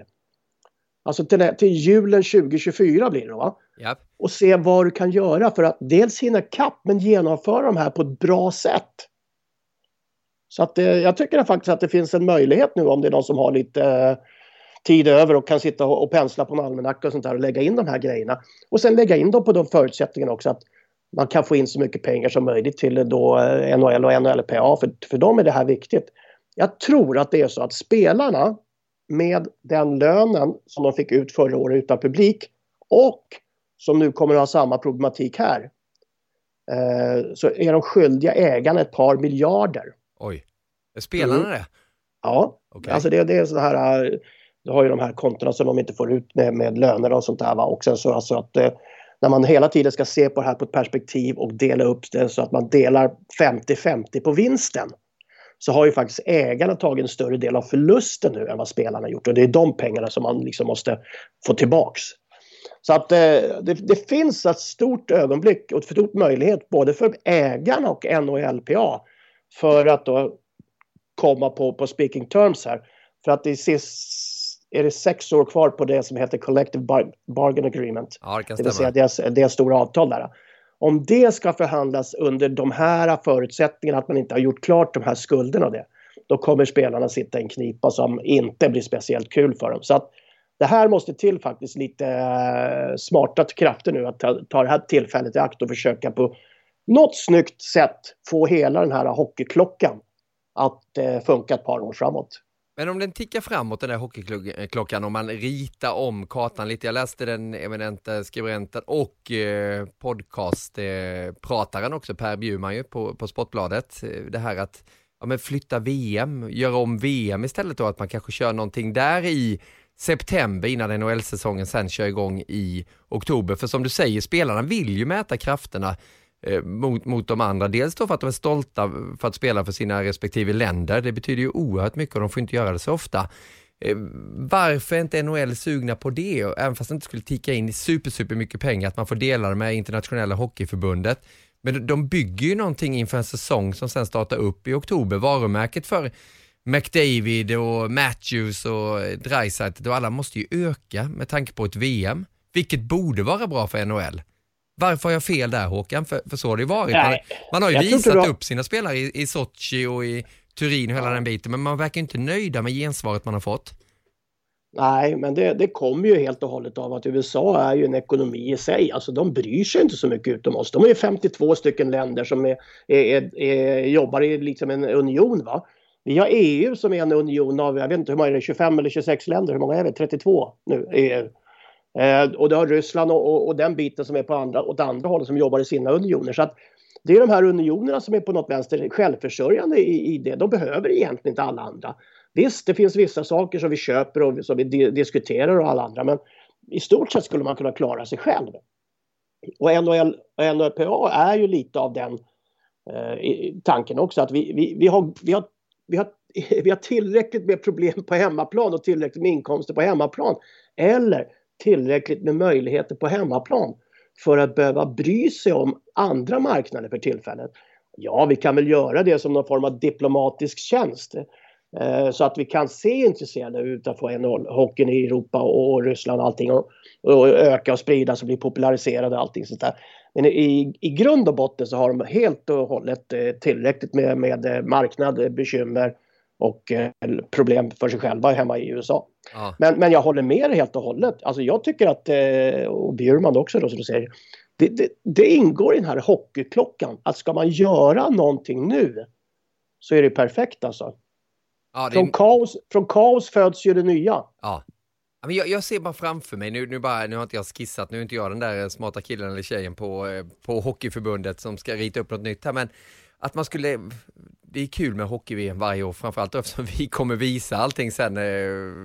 Alltså till, till julen tjugo tjugofyra blir det då, va? Yep. Och se vad du kan göra för att dels hinna kapp men genomföra de här på ett bra sätt. Så att, eh, jag tycker faktiskt att det finns en möjlighet nu om det är någon som har lite... Eh, tid över och kan sitta och pensla på en almanacka och sånt där och lägga in de här grejerna. Och sen lägga in dem på de förutsättningarna också att man kan få in så mycket pengar som möjligt till då N H L och N H L P A. För, för dem är det här viktigt. Jag tror att det är så att spelarna med den lönen som de fick ut förra året utan publik och som nu kommer att ha samma problematik här eh, så är de skyldiga ägarna ett par miljarder. Oj, är spelarna mm. det? Ja, okay. Alltså det, det är så här... Du har ju de här kontorna som de inte får ut med, med löner och sånt där. Va? Och sen så alltså att eh, när man hela tiden ska se på det här på ett perspektiv och dela upp det så att man delar femtio femtio på vinsten. Så har ju faktiskt ägarna tagit en större del av förlusten nu än vad spelarna gjort. Och det är de pengarna som man liksom måste få tillbaks. Så att eh, det, det finns ett stort ögonblick och ett stort möjlighet både för ägarna och N H L P A för att då komma på, på speaking terms här. För att det sist är det sex år kvar på det som heter Collective Bar- Bargain Agreement. Ja, det kan stämma. Det vill säga deras, deras stora avtal där. Om det ska förhandlas under de här förutsättningarna att man inte har gjort klart de här skulderna och det, då kommer spelarna sitta i en knipa som inte blir speciellt kul för dem. Så att det här måste till faktiskt lite smarta krafter nu att ta, ta det här tillfället i akt och försöka på något snyggt sätt få hela den här hockeyklockan att eh, funka ett par år framåt. Men om den tickar framåt, den där hockeyklockan, om man ritar om kartan lite. Jag läste den eminenta skribenten och eh, podcastprataren eh, också, Per Bjurman ju, på, på Sportbladet. Det här att ja, men flytta V M, göra om V M istället då. Att man kanske kör någonting där i september innan N H L-säsongen sen kör igång i oktober. För som du säger, spelarna vill ju mäta krafterna Mot, mot de andra. Dels då för att de är stolta för att spela för sina respektive länder. Det betyder ju oerhört mycket och de får inte göra det så ofta. Varför är inte N H L sugna på det? Även fast det inte skulle ticka in i super, super mycket pengar att man får dela det med internationella hockeyförbundet. Men de bygger ju någonting inför en säsong som sen startar upp i oktober. Varumärket för McDavid och Matthews och Draisaitl och alla måste ju öka med tanke på ett V M. Vilket borde vara bra för N H L. Varför har jag fel där, Håkan? För, för så har det ju varit. Man, man har ju jag visat har... upp sina spelare i, i Sochi och i Turin och hela den biten. Men man verkar inte nöjda med gensvaret man har fått. Nej, men det, det kommer ju helt och hållet av att U S A är ju en ekonomi i sig. Alltså de bryr sig inte så mycket utom oss. De är ju femtiotvå stycken länder som är, är, är, är, jobbar i liksom en union, va? Vi har E U som är en union av, jag vet inte hur många är det, tjugofem eller tjugosex länder. Hur många är det? trettiotvå nu E U. Eh, och det har Ryssland och, och, och den biten som är på andra, åt andra hållet som jobbar i sina unioner. Så att det är de här unionerna som är på något vänster självförsörjande i, i det. De behöver egentligen inte alla andra. Visst, det finns vissa saker som vi köper och som vi di- diskuterar och alla andra. Men i stort sett skulle man kunna klara sig själv. Och N H L och N H L P A är ju lite av den eh, tanken också. Att vi, vi, vi, har, vi, har, vi har vi har tillräckligt med problem på hemmaplan och tillräckligt med inkomster på hemmaplan eller tillräckligt med möjligheter på hemmaplan för att behöva bry sig om andra marknader för tillfället. Ja, vi kan väl göra det som någon form av diplomatisk tjänst eh, så att vi kan se intresserade ut att få N H L-hockeyn i Europa och Ryssland och allting och, och öka och sprida så blir populariserade och allting sånt där. Men i, i grund och botten så har de helt och hållet eh, tillräckligt med, med marknad, bekymmer och eh, problem för sig själva hemma i U S A. Ah. Men, men jag håller med helt och hållet. Alltså jag tycker att, eh, och Bjurman också då som du säger, det, det, det ingår i den här hockeyklockan. Att ska man göra någonting nu så är det perfekt alltså. Ah, det är... från, kaos, från kaos föds ju det nya. Ah. Jag, jag ser bara framför mig, nu, nu, bara, nu har inte jag skissat, nu är inte jag den där smarta killen eller tjejen på, på hockeyförbundet som ska rita upp något nytt här, men att man skulle, det är kul med hockey-V M varje år, framförallt eftersom vi kommer visa allting sen,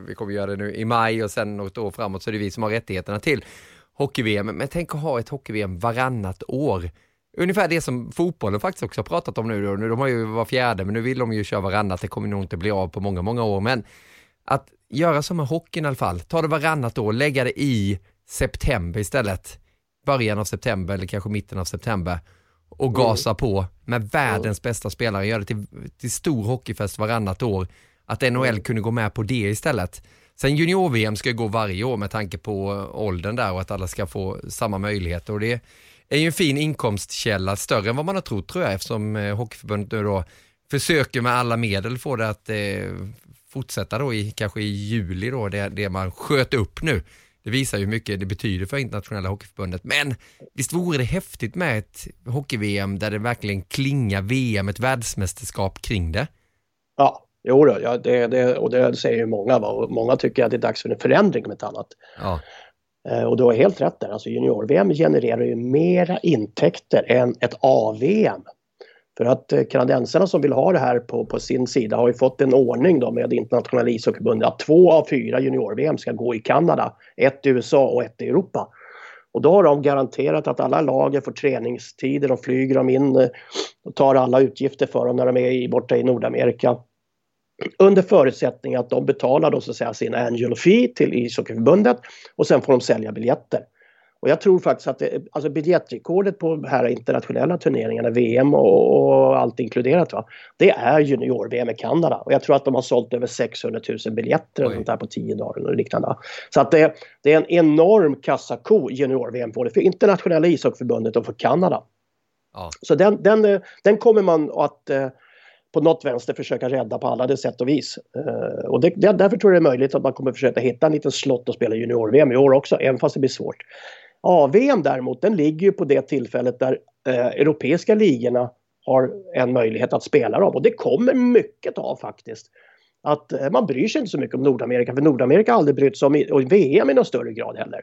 vi kommer göra det nu i maj och sen något år framåt så är det vi som har rättigheterna till hockey-V M, men tänk att ha ett hockey-V M varannat år. Ungefär det som fotbollen faktiskt också har pratat om nu, då. De har ju var fjärde, men nu vill de ju köra varannat, det kommer nog inte bli av på många, många år, men att göra som med hockeyn i alla fall. Ta det varannat år, lägga det i september istället. Början av september eller kanske mitten av september. Och gasa mm. på med världens mm. bästa spelare. Gör det till, till stor hockeyfest varannat år. Att N H L kunde gå med på det istället. Sen junior-V M ska gå varje år med tanke på åldern där och att alla ska få samma möjligheter. Och det är ju en fin inkomstkälla, större än vad man har trott tror jag. Eftersom Hockeyförbundet nu då försöker med alla medel få det att... Eh, fortsätta då i, kanske i juli då, det, det man sköt upp nu. Det visar ju hur mycket det betyder för internationella hockeyförbundet. Men visst vore det häftigt med ett hockey-V M där det verkligen klingar V M, ett världsmästerskap kring det? Ja, jo då, ja, det, det, och det säger ju många. Va? Och många tycker att det är dags för en förändring med ett annat. Ja. Eh, och då är helt rätt där. Alltså junior-V M genererar ju mera intäkter än ett A V M. För att kanadensarna som vill ha det här på, på sin sida har ju fått en ordning då med internationella ishockeyförbundet att två av fyra junior-V M ska gå i Kanada, ett i U S A och ett i Europa. Och då har de garanterat att alla lagen får träningstider, de flyger dem in och tar alla utgifter för dem när de är i, borta i Nordamerika. Under förutsättning att de betalar då så att säga sin annual fee till ishockeyförbundet och sen får de sälja biljetter. Och jag tror faktiskt att det, alltså biljettrekordet på de här internationella turneringarna, V M och, och allt inkluderat, va? Det är junior-V M i Kanada. Och jag tror att de har sålt över sexhundratusen biljetter och sånt där på tio dagar och liknande. Så att det, det är en enorm kassako junior-V M både för internationella ishockeyförbundet och för Kanada. Ja. Så den, den, den kommer man att på något vänster försöka rädda på alla det sätt och vis. Och det, därför tror jag det är möjligt att man kommer försöka hitta en liten slott och spela junior-V M i år också, även fast det blir svårt. A V M däremot, den ligger ju på det tillfället där eh, europeiska ligorna har en möjlighet att spela av. Och det kommer mycket av faktiskt. Att eh, man bryr sig inte så mycket om Nordamerika, för Nordamerika har aldrig brytt sig om i, och V M i någon större grad heller.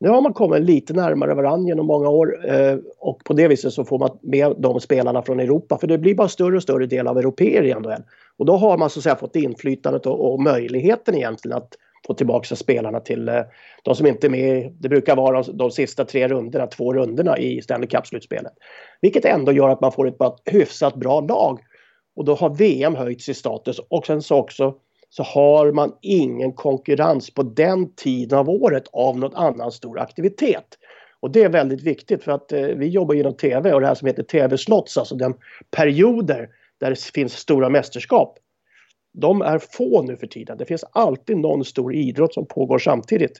Nu har man kommit lite närmare varandra genom många år eh, och på det viset så får man med de spelarna från Europa. För det blir bara större och större del av europeer igen då. Och då har man så att säga fått inflytandet och, och möjligheten egentligen att få tillbaka spelarna till de som inte är med. Det brukar vara de, de sista tre rundorna, två rundorna i Stanley Cup-slutspelet. Vilket ändå gör att man får ett, ett hyfsat bra lag. Och då har V M höjts i status. Och sen så också så har man ingen konkurrens på den tiden av året av någon annan stor aktivitet. Och det är väldigt viktigt för att eh, vi jobbar inom T V och det här som heter T V-slots, alltså den perioder där det finns stora mästerskap. De är få nu för tiden. Det finns alltid någon stor idrott som pågår samtidigt.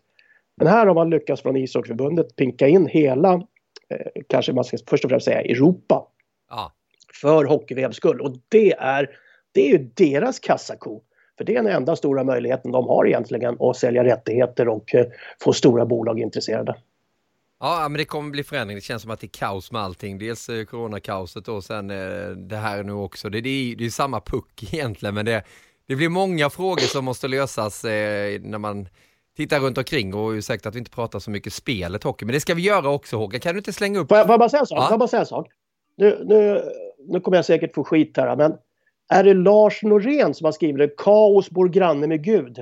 Men här har man lyckats från ishockeyförbundet pinka in hela, eh, kanske man ska först och främst säga Europa. Ja. För hockey-V M:s skull. Och det är, det är ju deras kassako. För det är den enda stora möjligheten de har egentligen att sälja rättigheter och eh, få stora bolag intresserade. Ja, men det kommer bli förändring. Det känns som att det är kaos med allting. Dels coronakaoset och sen det här nu också. Det, det är ju samma puck egentligen, men det, det blir många frågor som måste lösas eh, när man tittar runt omkring. Och ursäkta att vi inte pratar så mycket spelet hockey, men det ska vi göra också, Håkan. Kan du inte slänga upp? Får jag, får jag bara säga en sak? Ja? Får jag bara säga en sak? Nu, nu, nu kommer jag säkert få skit här, men är det Lars Norén som har skrivit det? Kaos bor granne med Gud.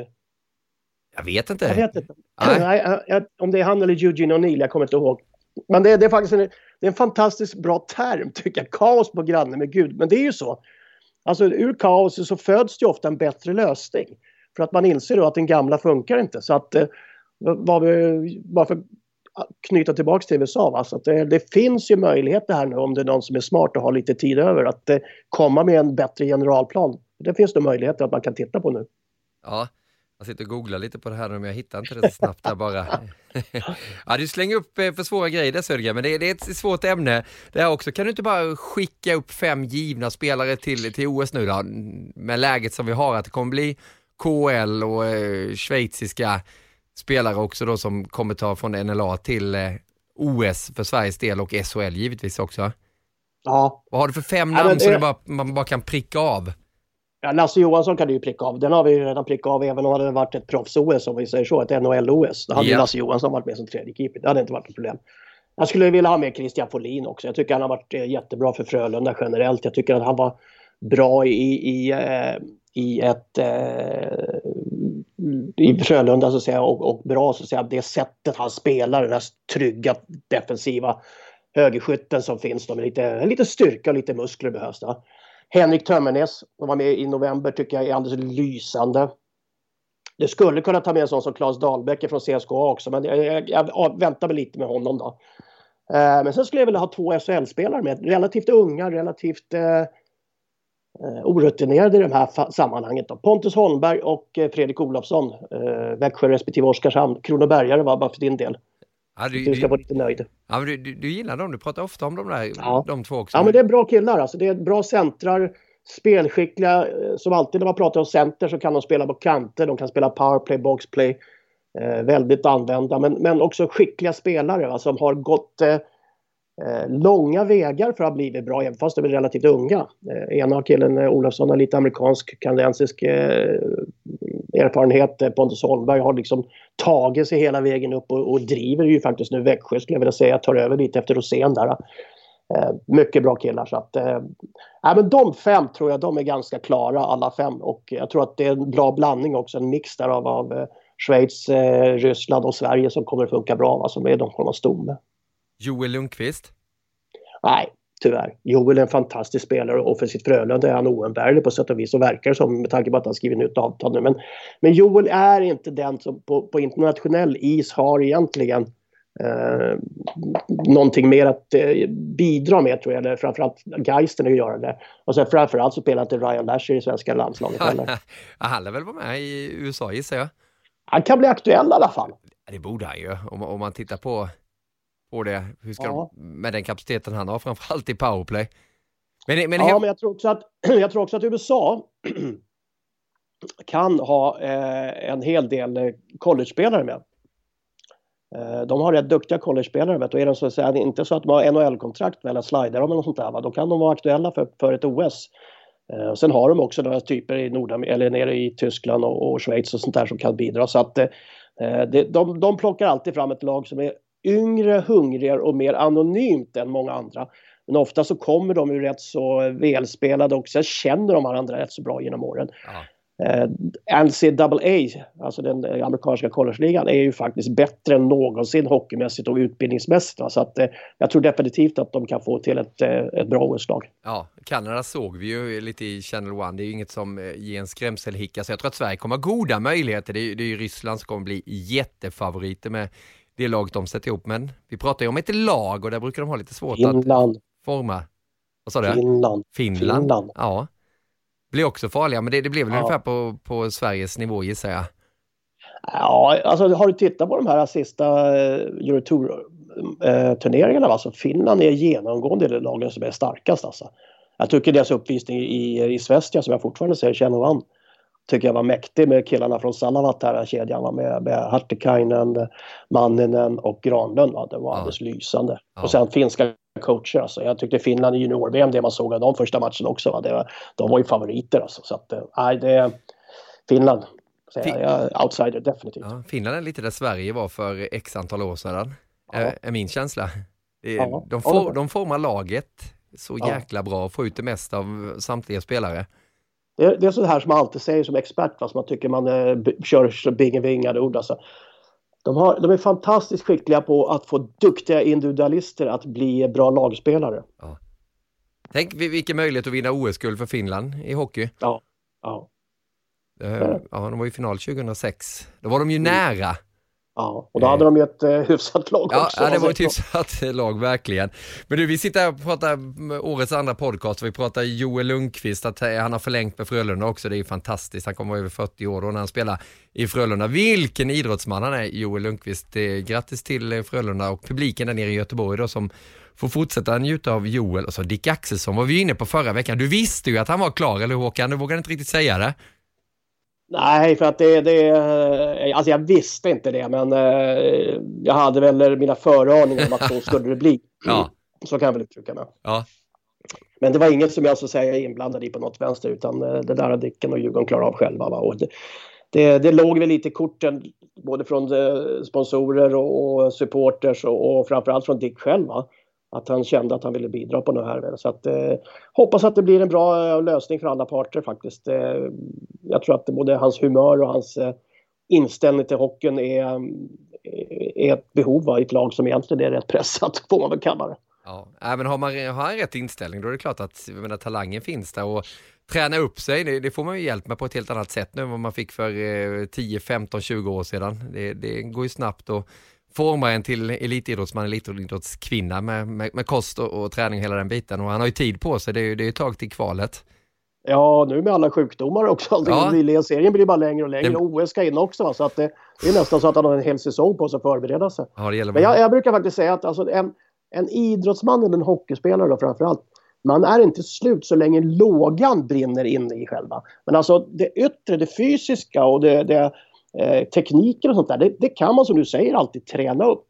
Jag vet inte. Jag vet inte. Nej, jag, om det är han eller Eugene O'Neill, jag kommer inte ihåg. Men det, det är faktiskt en, det är en fantastiskt bra term, tycker jag. Kaos på grannen med Gud. Men det är ju så. Alltså ur kaoset så föds det ofta en bättre lösning. För att man inser då att den gamla funkar inte. Så att, vad vi, bara för att knyta tillbaka till U S A. Va? Så att det, det finns ju möjligheter här nu om det är någon som är smart och har lite tid över. Att komma med en bättre generalplan. Det finns nog möjligheter att man kan titta på nu. Ja, jag sitter och googlar lite på det här nu, men jag hittar inte det så snabbt där bara. Ja, du slänger upp för svåra grejer där, Södergren, men det, det är ett svårt ämne det här också. Kan du inte bara skicka upp fem givna spelare till, till O S nu då? Med läget som vi har, att det kommer bli K L och eh, schweiziska spelare också då som kommer ta från N L A till eh, O S för Sveriges del och S H L givetvis också. Ja. Vad har du för fem namn ja, det... som du bara, man bara kan pricka av? Ja, Lasse Johansson kan du ju pricka av. Den har vi ju redan prickat av, även om det hade varit ett proffs-O S, som vi säger så, ett N H L O S. Då hade yeah. Lasse Johansson varit med som tredje keeper. Det hade inte varit ett problem. Jag skulle vilja ha med Christian Folin också. Jag tycker han har varit jättebra för Frölunda generellt. Jag tycker att han var bra i, i, i ett i Frölunda så att säga, och, och bra så att säga. Det sättet han spelar, den här trygga defensiva högerskytten som finns då, med lite, lite styrka och lite muskler behövs då. Henrik Tömmernes, som var med i november, tycker jag är alldeles lysande. Det skulle kunna ta med en sån som Claes Dahlbäck från C S K A också, men jag, jag, jag väntar väl lite med honom då. Eh, men sen skulle jag vilja ha två S H L-spelare med, relativt unga, relativt eh, orutinerade i de här fa- sammanhanget då. Pontus Holmberg och eh, Fredrik Olofsson, eh, Växjö respektive Oskarshamn, Kronobergare var bara för din del. Ja, du, du ska vara lite nöjd. Ja, du, du, du gillar dem, du pratar ofta om de där, ja. De två också. Ja, men det är bra killar alltså. Det är bra centrar, spelskickliga. Som alltid när man pratar om center så kan de spela på kanter, de kan spela powerplay, boxplay. Eh, väldigt använda, men, men också skickliga spelare va, som har gått eh, långa vägar för att bli bra, även fast de är relativt unga. Eh, ena killen eh, Olofsson har lite amerikansk, kanadensisk eh, erfarenhet. Pontus Holmberg har liksom tagit sig hela vägen upp och, och driver ju faktiskt nu Växjö, skulle jag vilja säga. Jag tar över lite efter Rosén där. Eh, mycket bra killar. Så att, eh, ja, men de fem tror jag, de är ganska klara alla fem. Och jag tror att det är en bra blandning också, en mix där av, av eh, Schweiz, eh, Ryssland och Sverige som kommer att funka bra. Alltså, det är de som har stor med. Joel Lundqvist? Nej, tyvärr. Joel är en fantastisk spelare och för sitt Frölunda är han oumbärlig på sätt och vis och verkar som, med tanke på att han skrivit ut avtal nu. Men, men Joel är inte den som på, på internationell is har egentligen eh, någonting mer att eh, bidra med, tror jag. Eller framförallt Geisten är ju göra det. Och sen framförallt så spelar inte Ryan Lasher i svenska landslaget heller. Han lär väl vara med i U S A, gissar jag. Han kan bli aktuell i alla fall. Det borde han ju, om, om man tittar på Och det, hur ska ja. de, med den kapaciteten han har framförallt i powerplay. Men, men, ja, he- men jag, tror också att, jag tror också att U S A kan ha eh, en hel del college-spelare med. Eh, de har rätt duktiga college-spelare med, och är det så att säga, inte så att de har N H L-kontrakt med eller slider om eller sånt där, va? Då kan de vara aktuella för, för ett O S. Eh, sen har de också några typer i Nordam- eller nere i Tyskland och, och Schweiz och sånt där som kan bidra. Så att, eh, det, de, de plockar alltid fram ett lag som är yngre, hungrigare och mer anonymt än många andra. Men ofta så kommer de ju rätt så välspelade och sen känner de varandra rätt så bra genom åren. Ja. Eh, N C A A, alltså den amerikanska college-ligan, är ju faktiskt bättre än någonsin hockeymässigt och utbildningsmässigt. Va? Så att, eh, jag tror definitivt att de kan få till ett, eh, ett bra O S-lag. Ja, Kanada såg vi ju lite i Channel One. Det är ju inget som ger en skrämselhicka. Så jag tror att Sverige kommer goda möjligheter. Det är, det är ju Ryssland som kommer bli jättefavoriter med det är laget de sätter ihop, men vi pratar ju om ett lag och där brukar de ha lite svårt Finland. Att forma. Vad sa du? Finland. Finland. Finland. Ja. Blir också farliga, men det, det blev väl ja. ungefär på, på Sveriges nivå, gissar jag. Ja, alltså har du tittat på de här sista Eurotour-turneringarna, eh, alltså Finland är genomgående det lagen som är starkast alltså. Jag tycker deras uppvisning i, i Svästia, som jag fortfarande säger, Channel One, tycker jag var mäktig med killarna från Salavat här, kedjan var med, med Hartikainen, Manninen och Granlund. Va? Det var ja. alldeles lysande. Ja. Och sen finska coacher. Alltså. Jag tyckte Finland i junior-V M, det man såg av de första matchen också. Va? Det var, de var ju favoriter. Alltså. Så att, nej, det är Finland. Så fin- jag är outsider, definitivt. Ja, Finland är lite där Sverige var för x antal år sedan. Ja. Är, är min känsla. Ja. De, for, ja. de formar laget så jäkla ja. bra och får ut det mesta av samtliga spelare. Det är så här som man alltid säger som expert, va? Som man tycker man eh, b- kör så bingevingade ord. Alltså. De, har, de är fantastiskt skickliga på att få duktiga individualister att bli bra lagspelare. Ja. Tänk vilken möjlighet att vinna O S-guld för Finland i hockey. Ja, ja. Ja, de var ju final tjugohundrasex. Då var de ju nära. Ja, och då hade de ju ett eh, hyfsat lag ja, också. Ja, det var ett hyfsat lag, verkligen. Men du, vi sitter här och pratar årets andra podcast. Vi pratar Joel Lundqvist, att han har förlängt med Frölunda också. Det är ju fantastiskt, han kommer över fyrtio år då när han spelar i Frölunda. Vilken idrottsman han är, Joel Lundqvist. Grattis till Frölunda och publiken där nere i Göteborg då, som får fortsätta njuta av Joel. Och så Dick Axelsson var vi inne på förra veckan. Du visste ju att han var klar, eller Håkan? Du vågade inte riktigt säga det. Nej, för att det, det... Alltså jag visste inte det, men eh, jag hade väl mina föraningar om att så skulle det bli. Ja. Så kan jag väl uttrycka mig. Ja. Men det var inget som jag så säger inblandade i på något vänster, utan eh, det där Dicken och Djurgården klarar av själva. Va? Och det, det, det låg väl lite i korten, både från eh, sponsorer och, och supporters och, och framförallt från Dick själv. Va? Att han kände att han ville bidra på något här. Så att, eh, hoppas att det blir en bra eh, lösning för alla parter faktiskt. Eh, jag tror att både hans humör och hans eh, inställning till hockeyn är, är ett behov, va, i ett lag som egentligen är rätt pressat, får man väl kalla det. Ja, äh, men har man har en rätt inställning, då är det klart att jag menar, talangen finns där. Och träna upp sig, det, det får man ju hjälp med på ett helt annat sätt nu än vad man fick för eh, tio, femton, tjugo år sedan. Det, det går ju snabbt och formar en till elitidrottsman, elitidrottskvinna med, med, med kost och, och träning, hela den biten. Och han har ju tid på sig, det är ju det är ett tag till kvalet. Ja, nu med alla sjukdomar också. Allting ja. Nyligen serien blir bara längre och längre. Det... och O S ska in också, va? Så att det, det är nästan så att han har en hel säsong på sig att förbereda sig. Ja, det gäller. Men jag, jag brukar faktiskt säga att alltså, en, en idrottsman eller en hockeyspelare då, framförallt, man är inte slut så länge lågan brinner inne i själva. Men alltså det yttre, det fysiska och det... det Eh, tekniker och sånt där, det, det kan man som du säger alltid träna upp,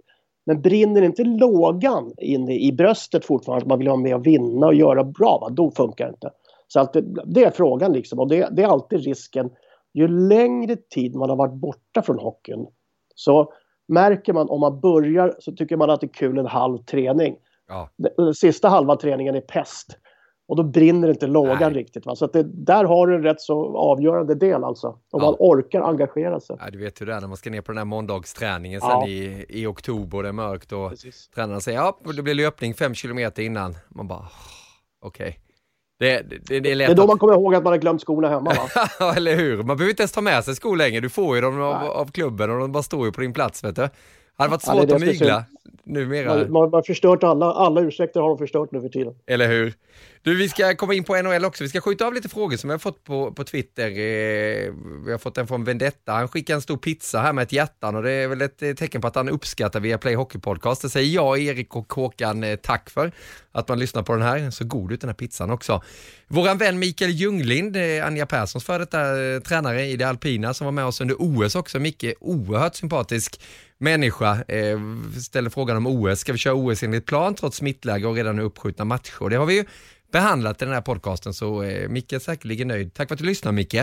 men brinner inte lågan inne i bröstet fortfarande att man vill ha med att vinna och göra bra, va? Då funkar det inte. Så att det, det är frågan liksom, och det, det är alltid risken. Ju längre tid man har varit borta från hockeyn, så märker man, om man börjar så tycker man att det är kul en halv träning, ja. Den sista halva träningen är pest, och då brinner inte lågan. Nej. Riktigt. Va? Så att det, där har du en rätt så avgörande del alltså. Om ja. Man orkar engagera sig. Ja, du vet hur det är när man ska ner på den här måndagsträningen ja. Sen i, i oktober, det är mörkt. Och precis. Tränarna säger, ja, det blir löpning fem kilometer innan. Man bara, okej. Okay. Det, det, det, är lätt det är då att... man kommer ihåg att man har glömt skorna hemma, va? Ja, eller hur? Man behöver inte ens ta med sig skor längre. Du får ju dem av, av klubben och de bara står ju på din plats, vet du. Det hade varit svårt ja, att mygla numera. Man, man, man förstört alla, alla ursäkter har de förstört nu för tiden. Eller hur? Du, vi ska komma in på N H L också. Vi ska skjuta av lite frågor som jag har fått på, på Twitter. Eh, vi har fått en från Vendetta. Han skickar en stor pizza här med ett hjärtan. Och det är väl ett tecken på att han uppskattar Viaplay Hockey Podcast. Det säger jag, Erik och Håkan, eh, tack för att man lyssnar på den här. Så god ut den här pizzan också. Våran vän Mikael Ljunglind, eh, Anja Perssons för detta eh, tränare i det alpina, som var med oss under O S också. Micke, oerhört sympatisk människa, eh, ställer frågan om O S. Ska vi köra O S enligt plan trots smittläge och redan uppskjutna matcher? Det har vi ju behandlat i den här podcasten, så eh, Micke är säkerligen nöjd. Tack för att du lyssnar, Micke.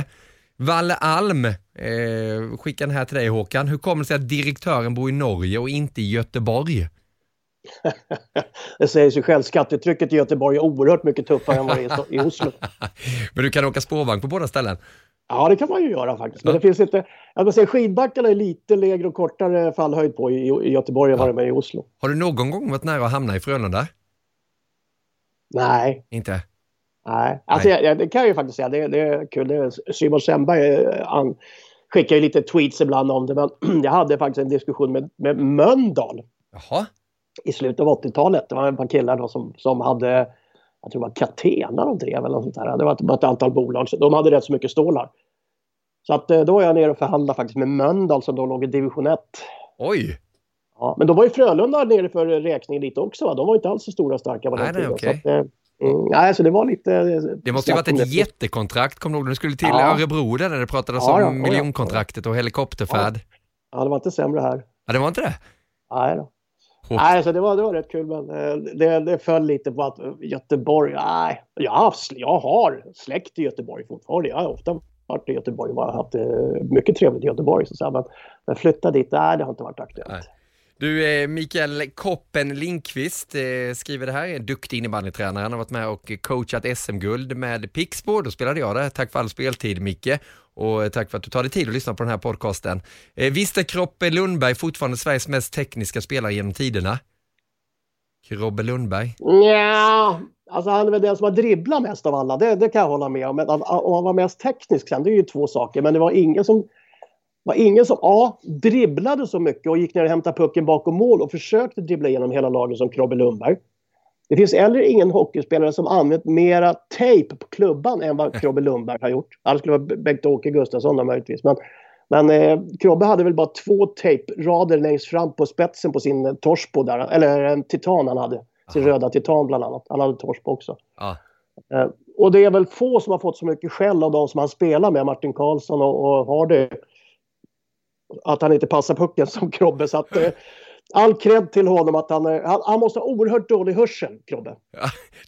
Valle Alm, eh, skickar den här till dig, Håkan. Hur kommer det sig att direktören bor i Norge och inte i Göteborg? Det säger sig själv, skattetrycket i Göteborg är oerhört mycket tuffare än vad det är i Oslo. Men du kan åka spårvagn på båda ställen. Ja, det kan man ju göra faktiskt. Men det finns inte, jag vill säga, skidbackarna är lite lägre och kortare fallhöjd på i, i Göteborg än vad det är i Oslo. Har du någon gång varit nära att hamna i Frölunda? Nej. Inte? Nej. Alltså, Nej. Jag, jag, det kan jag ju faktiskt säga. Det, det är kul. Det är, Simon Semberg han skickar ju lite tweets ibland om det, men jag hade faktiskt en diskussion med, med Mölndal. Jaha. I slutet av åttiotalet. Det var en par killar då som, som hade... Jag tror det var Catena de drev eller något sånt där. Det var ett antal bolag. De hade rätt så mycket stålar. Så att, då var jag nere och förhandlade faktiskt med Mölndal som då låg i division ett. Oj! Ja, men då var ju Frölunda nere för räkningen lite också. Va? De var inte alls så stora starka. Nej, nej, okej. Okay. Mm, nej, så det var lite... Det måste ju varit ett jättekontrakt. Kom nog, du skulle till ja. Örebro där när det pratades ja, om ja, miljonkontraktet och helikopterfärd. Ja. ja, det var inte sämre här. Ja, det var inte det? Nej då. Nej, så alltså det, var, det var rätt kul, men det, det föll lite på att Göteborg, nej, jag har, jag har släkt i Göteborg fortfarande, jag har ofta varit i Göteborg och haft mycket trevligt i Göteborg, så men, men flytta dit, nej, det har inte varit aktuellt. Nej. Du, Mikael Koppen Linkvist skriver det här, en duktig innebandytränare, han har varit med och coachat S M-guld med Pixbo, då spelade jag det, tack för all speltid, Micke. Och tack för att du tar dig tid att lyssna på den här podcasten. Eh, visst är Krobbe Lundberg fortfarande Sveriges mest tekniska spelare genom tiderna? Krobbe Lundberg? Ja, Alltså han är väl den som har dribblat mest av alla, det, det kan jag hålla med om. Men om han var mest teknisk sen, det är ju två saker. Men det var ingen som, var ingen som A, dribblade så mycket och gick ner och hämtade pucken bakom mål och försökte dribbla igenom hela lagen som Krobbe Lundberg. Det finns heller ingen hockeyspelare som använt mera tejp på klubban än vad Krobbe Lundberg har gjort. Det skulle vara Bengt-Åke Gustafsson då möjligtvis. Men, men eh, Krobbe hade väl bara två tejprader längst fram på spetsen på sin torspo där. Eller en titan han hade. Sin Aha. röda titan bland annat. Han hade torspo också. Ah. Eh, och det är väl få som har fått så mycket skäll av de som han spelar med. Martin Karlsson och, och Hardy. Att han inte passar pucken som Krobbe. Så att... Eh, all cred till honom att han, han, han måste ha oerhört dålig hörsel, Krobbe. Ja,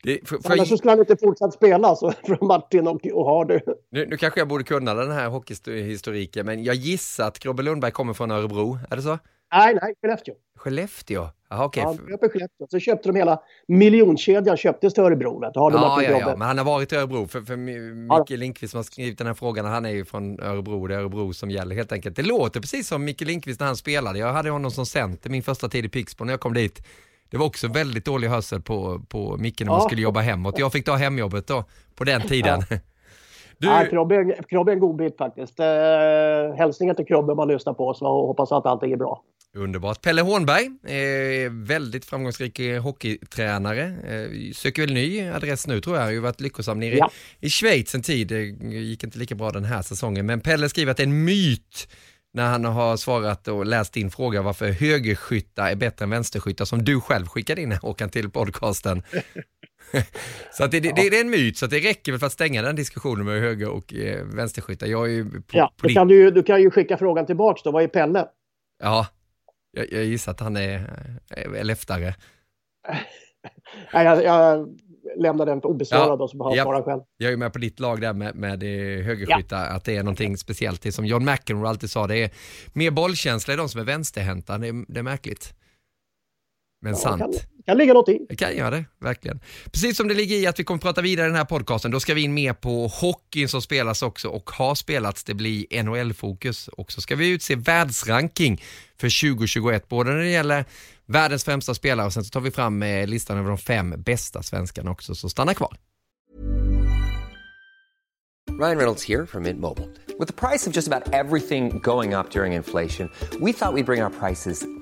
det, för, för, annars så skulle han inte fortsatt spela så, från Martin och, och Hardy. Nu, nu kanske jag borde kunna den här hockeyhistoriken, men jag gissar att Krobbe Lundberg kommer från Örebro, är det så? Nej, nej, Skellefteå. Skellefteå? Aha, okay. Ja, han köpte Skellefteå. Så köpte de hela miljonkedjan, köptes till Örebro. Vet, har de ja, ja, ja, men han har varit i Örebro. För, för Micke ja. Linkvist som har skrivit den här frågan, han är ju från Örebro, det är Örebro som gäller helt enkelt. Det låter precis som Micke Linkvist när han spelade. Jag hade honom som center min första tid i Pixbo när jag kom dit. Det var också väldigt dålig hörsel på, på Micke när man ja. skulle jobba hemåt. Jag fick ta hemjobbet då, på den tiden. Ja. Du... Ja, Krobbe, Krobbe är en god bit faktiskt. Eh, hälsningar till Krobbe man lyssnar på oss och hoppas att allt är bra. Underbart. Pelle Hånberg, eh, väldigt framgångsrik hockeytränare. Eh, söker väl ny adress nu tror jag. Jag har ju varit lyckosam nere ja. i, i Schweiz en tid. Det gick inte lika bra den här säsongen. Men Pelle skriver att det är en myt när han har svarat och läst in frågan varför högerskyttar är bättre än vänsterskyttar som du själv skickade in och kan till podcasten. Så att det, det, det är en myt, så att det räcker väl för att stänga den diskussionen med höger- och eh, vänsterskyttar. Jag är ju på, ja, du, kan du, du kan ju skicka frågan tillbaka då, vad är Pelle? Ja, jag, jag gissar att han är, är leftare. Nej, jag, jag lämnar den obesvarad ja, då som har ja, svarat själv. Jag är ju med på ditt lag där med, med högerskyttar, ja. att det är någonting speciellt. Det som John McEnroe alltid sa, det är mer bollkänsla i de som är vänsterhänta, det, det är märkligt. Men ja, sant. Kan, kan ligga något i. Jag kan göra det, verkligen. Precis som det ligger i att vi kommer att prata vidare i den här podcasten, då ska vi in mer på hockeyn som spelas också och har spelats. Det blir N H L-fokus också. Ska vi utse världsranking för tjugo tjugoett, både när det gäller världens främsta spelare och sen så tar vi fram listan över de fem bästa svenskarna också, så stanna kvar. Ryan Reynolds here from Mint Mobile. With the price of just about everything going up during inflation, we thought we'd bring our prices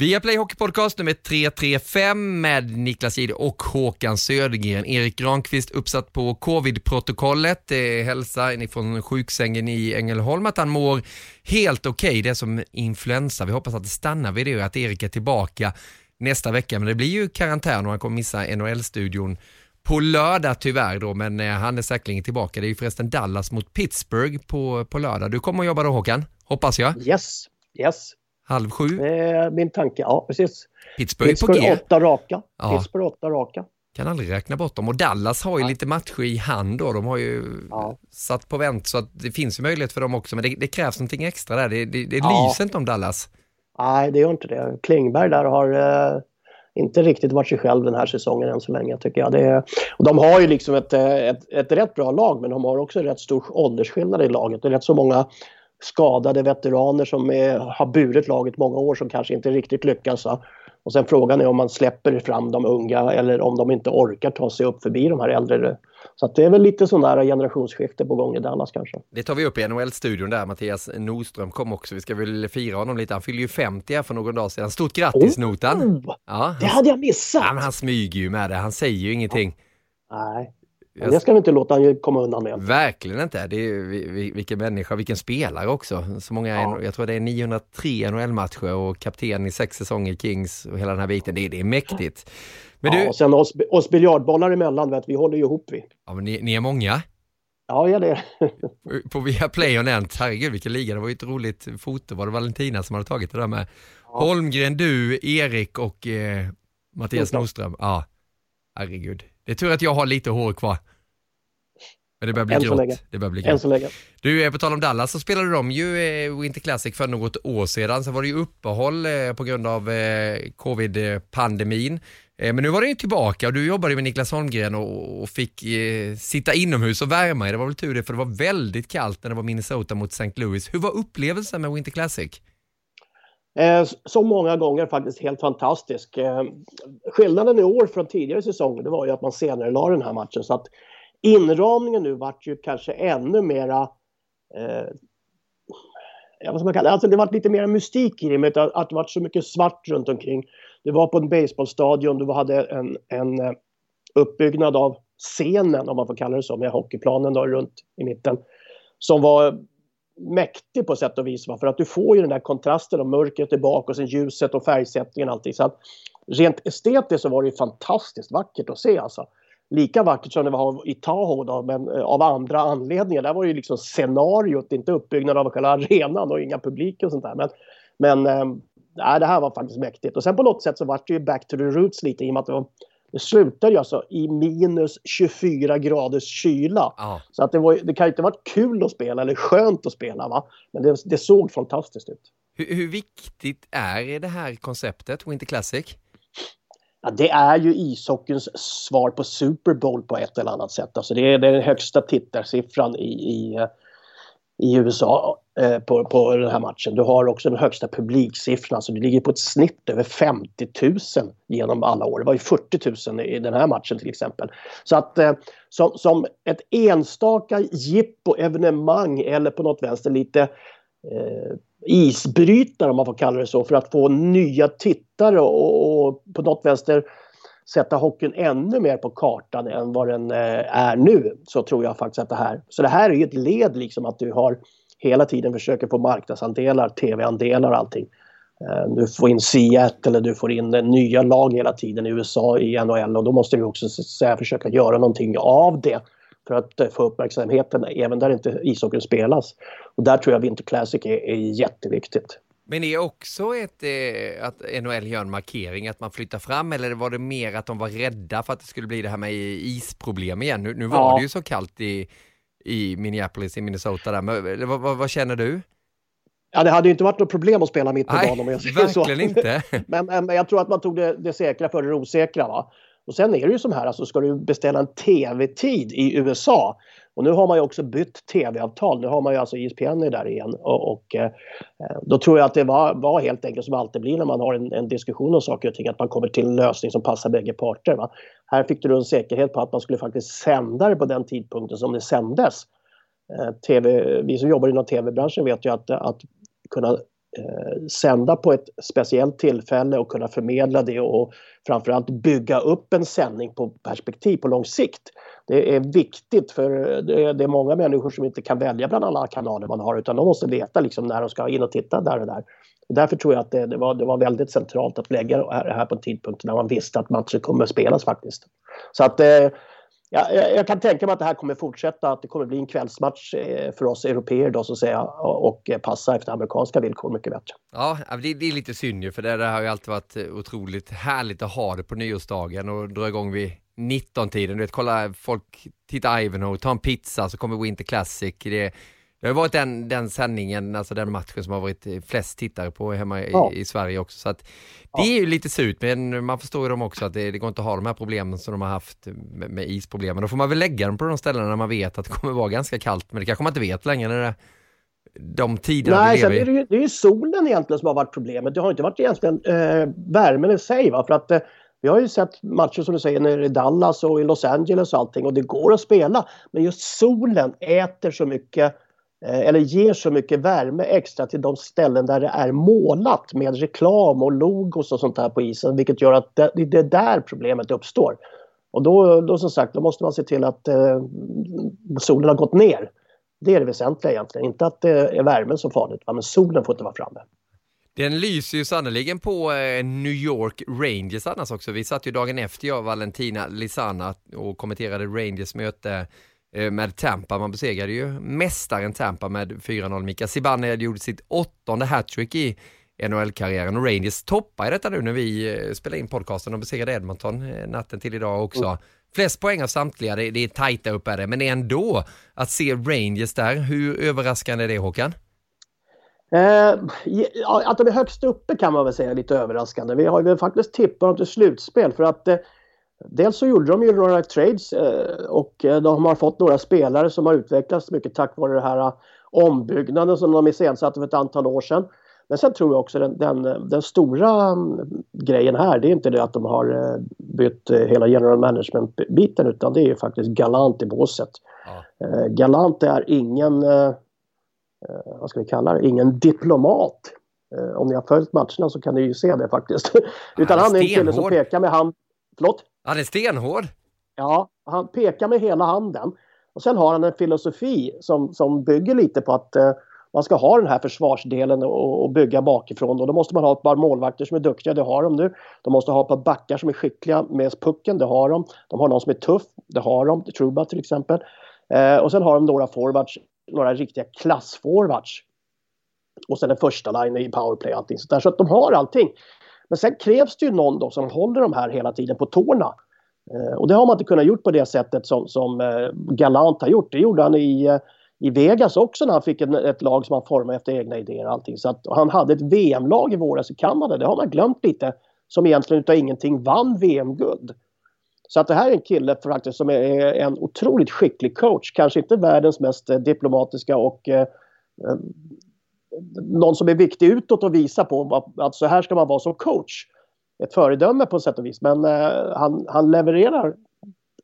Viaplay Hockey Podcast nummer tre tre fem med Niklas Gide och Håkan Södergren. Erik Granqvist uppsatt på covid-protokollet. Hälsar från sjuksängen i Ängelholm att han mår helt okej. Okay. Det är som influensa. Vi hoppas att det stannar vid det och att Erik är tillbaka nästa vecka. Men det blir ju karantän och han kommer missa N H L-studion på lördag tyvärr då, men han är säkerligen tillbaka. Det är ju förresten Dallas mot Pittsburgh på, på lördag. Du kommer att jobba då, Håkan, hoppas jag. Yes, yes. Halv sju. Min tanke, ja precis. Pittsburgh, Pittsburgh på G. Åtta raka. Ja. Pittsburgh åtta raka. Kan aldrig räkna bort dem. Och Dallas har ju ja. lite matcher i hand då. De har ju ja. satt på vänt så att det finns ju möjlighet för dem också. Men det, det krävs någonting extra där. Det, det, det ja. lyser inte om Dallas. Nej, det gör inte det. Klingberg där har... Eh... inte riktigt varit sig själv den här säsongen än så länge tycker jag. Det är, och de har ju liksom ett, ett, ett rätt bra lag, men de har också en rätt stor åldersskillnad i laget. Det är rätt så många skadade veteraner som är, har burit laget många år som kanske inte riktigt lyckas. Och sen frågan är om man släpper fram de unga eller om de inte orkar ta sig upp förbi de här äldre. Så att det är väl lite sådana här generationsskifte på gång i Dallas kanske. Det tar vi upp i N H L-studion där. Mattias Nordström kom också. Vi ska väl fira honom lite. Han fyller ju femtio för någon dag sedan. Stort grattis, oh, Notan. Ja, han, det hade jag missat. Han, han smyger ju med det. Han säger ju ingenting. Ja. Nej. Jag... det ska vi inte låta han komma undan med. Verkligen inte. Det är, vilken människa, vilken spelare också. Så många, ja. Jag tror det är niohundratre N H L-matcher och kapten i sex säsonger Kings och hela den här biten. Det, det är mäktigt. Men ja, du... och sen oss, oss biljardbollar emellan, vet, vi håller ju ihop vi. Ja, men ni, ni är många. Ja, ja, det är det. På Viaplay och Nent, herregud vilken liga. Det var ju ett roligt foto. Var det Valentina som hade tagit det där med? Ja. Holmgren, du, Erik och eh, Mattias Nordström. Ja, herregud. Det är tur att jag har lite hår kvar. Men det börjar bli grått. Det börjar bli grått. Du, på tal om Dallas så spelade de ju Winter Classic för något år sedan. Så var det ju uppehåll på grund av covid-pandemin. Men nu var det ju tillbaka och du jobbade med Niklas Holmgren och fick sitta inomhus och värma. Det var väl tur det, för det var väldigt kallt när det var Minnesota mot Saint Louis. Hur var upplevelsen med Winter Classic? Så många gånger faktiskt helt fantastisk. Skillnaden i år från tidigare säsonger, det var ju att man senare la den här matchen, så att inramningen nu vart ju kanske ännu mera eh, jag vad ska man kalla det? Alltså det vart lite mer mystik i det med att, att det vart så mycket svart runt omkring. Det var på en baseballstadion, du hade en, en uppbyggnad av scenen, om man får kalla det så, med hockeyplanen då runt i mitten, som var mäktig på sätt och vis, va? För att du får ju den där kontrasten av mörkret tillbaka och sen ljuset och färgsättningen och allting. Så att rent estetiskt så var det ju fantastiskt vackert att se, alltså. Lika vackert som det var i Tahoe då, men av andra anledningar. Där var ju liksom scenariot, inte uppbyggnad av själva arenan och inga publik och sånt där. Men, men äh, det här var faktiskt mäktigt. Och sen på något sätt så var det ju back to the roots lite, i och med att det var, det slutade ju alltså i minus tjugofyra graders kyla. Ah. Så att det, var, det kan ju inte varit kul att spela eller skönt att spela, va? Men det, det såg fantastiskt ut. Hur, hur viktigt är det här konceptet Winter Classic? Ja, det är ju ishockeyns svar på Super Bowl på ett eller annat sätt. Alltså det är den högsta tittarsiffran i, i, i U S A eh, på, på den här matchen. Du har också den högsta publiksiffran. Så det ligger på ett snitt över femtio tusen genom alla år. Det var ju fyrtio tusen i den här matchen till exempel. Så att eh, som, som ett enstaka jippo-evenemang eller på något vänster lite... Eh, isbrytare, om man får kalla det så, för att få nya tittare och, och på något vänster sätta hockeyn ännu mer på kartan än vad den eh, är nu, så tror jag faktiskt att det här, så det här är ju ett led liksom, att du har hela tiden försöker få marknadsandelar, tv-andelar och allting. eh, du får in Seattle eller du får in eh, nya lag hela tiden i U S A i N H L, och då måste vi också så här, försöka göra någonting av det för att få uppmärksamheten även där inte ishockeyn spelas. Och där tror jag Winter Classic är, är jätteviktigt. Men är också ett, eh, att N H L gör en markering att man flyttar fram, eller var det mer att de var rädda för att det skulle bli det här med isproblem igen? Nu, nu var ja. det ju så kallt i, i Minneapolis, i Minnesota där. Men, vad, vad, vad känner du? Ja, det hade ju inte varit något problem att spela mitt på banan. Nej, verkligen så. Inte. men, men jag tror att man tog det, det säkra för det osäkra, va? Och sen är det ju som här, alltså ska du beställa en tv-tid i U S A, och nu har man ju också bytt tv-avtal, nu har man ju alltså I S P N där igen, och, och eh, då tror jag att det var, var helt enkelt som alltid blir när man har en, en diskussion om saker och ting, att man kommer till en lösning som passar bägge parter, va? Här fick du en säkerhet på att man skulle faktiskt sända det på den tidpunkten som det sändes. Eh, TV, vi som jobbar inom tv-branschen vet ju att, att kunna Eh, sända på ett speciellt tillfälle och kunna förmedla det och framförallt bygga upp en sändning på perspektiv på lång sikt. Det är viktigt, för det är, det är många människor som inte kan välja bland alla kanaler man har, utan de måste veta liksom när de ska in och titta där och där. Och därför tror jag att det, det, var, det var väldigt centralt att lägga det här på en tidpunkt när man visste att matchen kommer spelas faktiskt. Så att eh, Ja, jag kan tänka mig att det här kommer fortsätta, att det kommer bli en kvällsmatch för oss européer då, så att säga, och passa efter amerikanska villkor mycket bättre. Ja, det är lite synd, för det har ju alltid varit otroligt härligt att ha det på nyårsdagen och dra igång vid nitton-tiden. Du vet, kolla folk, titta Ivanhoe, ta en pizza, så kommer Winter Classic. Det, det har varit den, den sändningen, alltså den matchen som har varit flest tittare på hemma i, ja. i Sverige också. Så att det är ju lite surt, men man förstår ju dem också att det, det går inte att ha de här problemen som de har haft med, med isproblemen. Då får man väl lägga dem på de ställen där man vet att det kommer vara ganska kallt, men det kanske man inte vet längre när det, de tiderna Nej, vi lever i. Det är ju, det är ju solen egentligen som har varit problemet. Det har inte varit egentligen eh, värmen i sig, va? För att eh, vi har ju sett matcher som du säger nere i Dallas och i Los Angeles och allting, och det går att spela, men just solen äter så mycket eller ger så mycket värme extra till de ställen där det är målat med reklam och logos och sånt här på isen, vilket gör att det är där problemet uppstår. Och då, då som sagt, då måste man se till att eh, solen har gått ner. Det är det väsentliga egentligen. Inte att det eh, är värmen så farligt, va? Men solen får inte vara framme. Den lyser ju sannoliken på eh, New York Rangers annars också. Vi satt ju dagen efter jag och Valentina Lisana och kommenterade Rangers möte eh, med Tampa. Man besegrade ju mästaren Tampa med fyra noll. Mika Zibanejad hade gjort sitt åttonde hattrick i N H L-karriären och Rangers toppar i detta nu när vi spelar in podcasten och besegrade Edmonton natten till idag också. Mm. Flest poäng av samtliga, det, det är tajta upp är det, men ändå att se Rangers där, hur överraskande är det, Håkan? Eh, ja, att de är högst uppe kan man väl säga lite överraskande. Vi har ju faktiskt tippat dem till slutspel för att eh, dels så gjorde de ju några trades eh, och de har fått några spelare som har utvecklats mycket tack vare det här ombyggnaden som de iscensatte för ett antal år sedan. Men sen tror jag också den, den, den stora grejen här, det är inte det att de har bytt hela general management-biten, utan det är ju faktiskt Gallant i båset. Ja. Eh, Gallant är ingen, eh, vad ska vi kalla det, ingen diplomat. Eh, om ni har följt matcherna så kan ni ju se det faktiskt. Utan han är, han är en kille som pekar med hand. Förlåt? Han är stenhård. Ja, han pekar med hela handen. Och sen har han en filosofi som, som bygger lite på att eh, man ska ha den här försvarsdelen och bygga bakifrån. Och då måste man ha ett par målvakter som är duktiga, det har de nu. De måste ha ett par backar som är skickliga med pucken, det har de. De har någon som är tuff, det har de. Truba till exempel. Eh, och sen har de några forwards, några riktiga klassforwards. Och sen den första line i powerplay och allting. Så, där, så att de har allting. Men sen krävs det ju någon då som håller de här hela tiden på tårna. Eh, och det har man inte kunnat gjort på det sättet som, som eh, Gallant har gjort. Det gjorde han i... Eh, I Vegas också när han fick ett, ett lag som han formade efter egna idéer och allting. Så att han hade ett V M-lag i våras i Kanada, det har man glömt lite, som egentligen utav ingenting vann V M-guld. Så att det här är en kille faktiskt som är en otroligt skicklig coach. Kanske inte världens mest diplomatiska och eh, någon som är viktig utåt och visa på att så här ska man vara som coach. Ett föredöme på sätt och vis, men eh, han, han levererar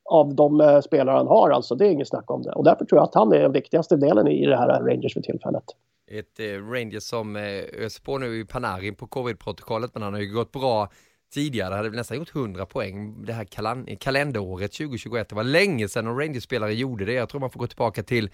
av de spelare han har, alltså det är inget snack om det. Och därför tror jag att han är den viktigaste delen i det här Rangers för tillfället. Ett eh, Rangers som eh, öser på nu i Panarin på covid-protokollet, men han har ju gått bra tidigare. Han hade nästan gjort hundra poäng det här kalan- kalenderåret tjugohundratjugoett. Det var länge sedan en Rangers-spelare gjorde det. Jag tror man får gå tillbaka till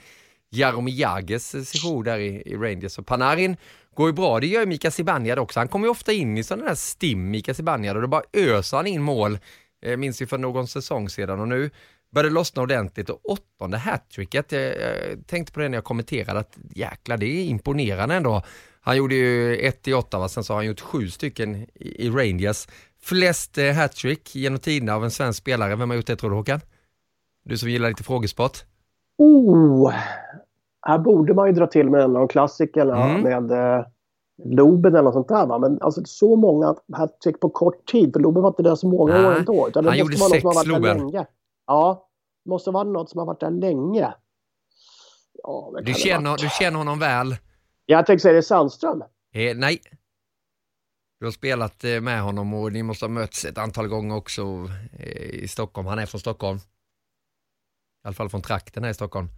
Jaromir Jagers session där i, i Rangers. Och Panarin går ju bra, det gör Mika Zibanejad också. Han kommer ju ofta in i sådana där stim, Mika Zibanejad, och då bara öser han in mål. Jag minns ju för någon säsong sedan och nu började det lossna ordentligt och åttonde hattricket, jag, jag tänkte på det när jag kommenterade att jäkla det är imponerande ändå. Han gjorde ju ett i åtta, va? Sen så har han gjort sju stycken i, i Rangers. Flest eh, hattrick genom tiderna av en svensk spelare. Vem har gjort det tror du, Håkan? Du som gillar lite frågesport. Oh, här borde man ju dra till med en av de klassikerna mm. med... Eh... Loben eller något sånt där, va? Men alltså så många hattrick på kort tid, för Loben var inte där så många Nej. år ändå. Utan det han gjorde sex Loben. Ja, det måste vara något som har varit där länge. Ja, du, känner, du känner honom väl? Jag tänkte säga det är Sandström. Eh, nej. Du har spelat med honom och ni måste ha mötts ett antal gånger också i Stockholm. Han är från Stockholm. I alla fall från trakten här i Stockholm.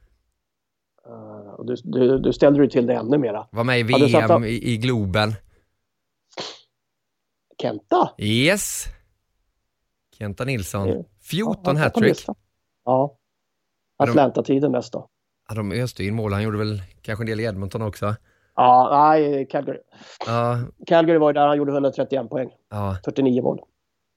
Uh, du, du, du ställde ju till det ännu mera. Var med i V M av... i, i Globen. Kenta? Yes. Kenta Nilsson. Mm. fjorton ja, hattrick. Ja. Atlanta-tiden mest då. Ja, de öste in mål. Han gjorde väl kanske en del i Edmonton också. Ja, nej, Calgary. Ja. Calgary var där. Han gjorde etthundratrettioen poäng. Ja. fyrtionio mål.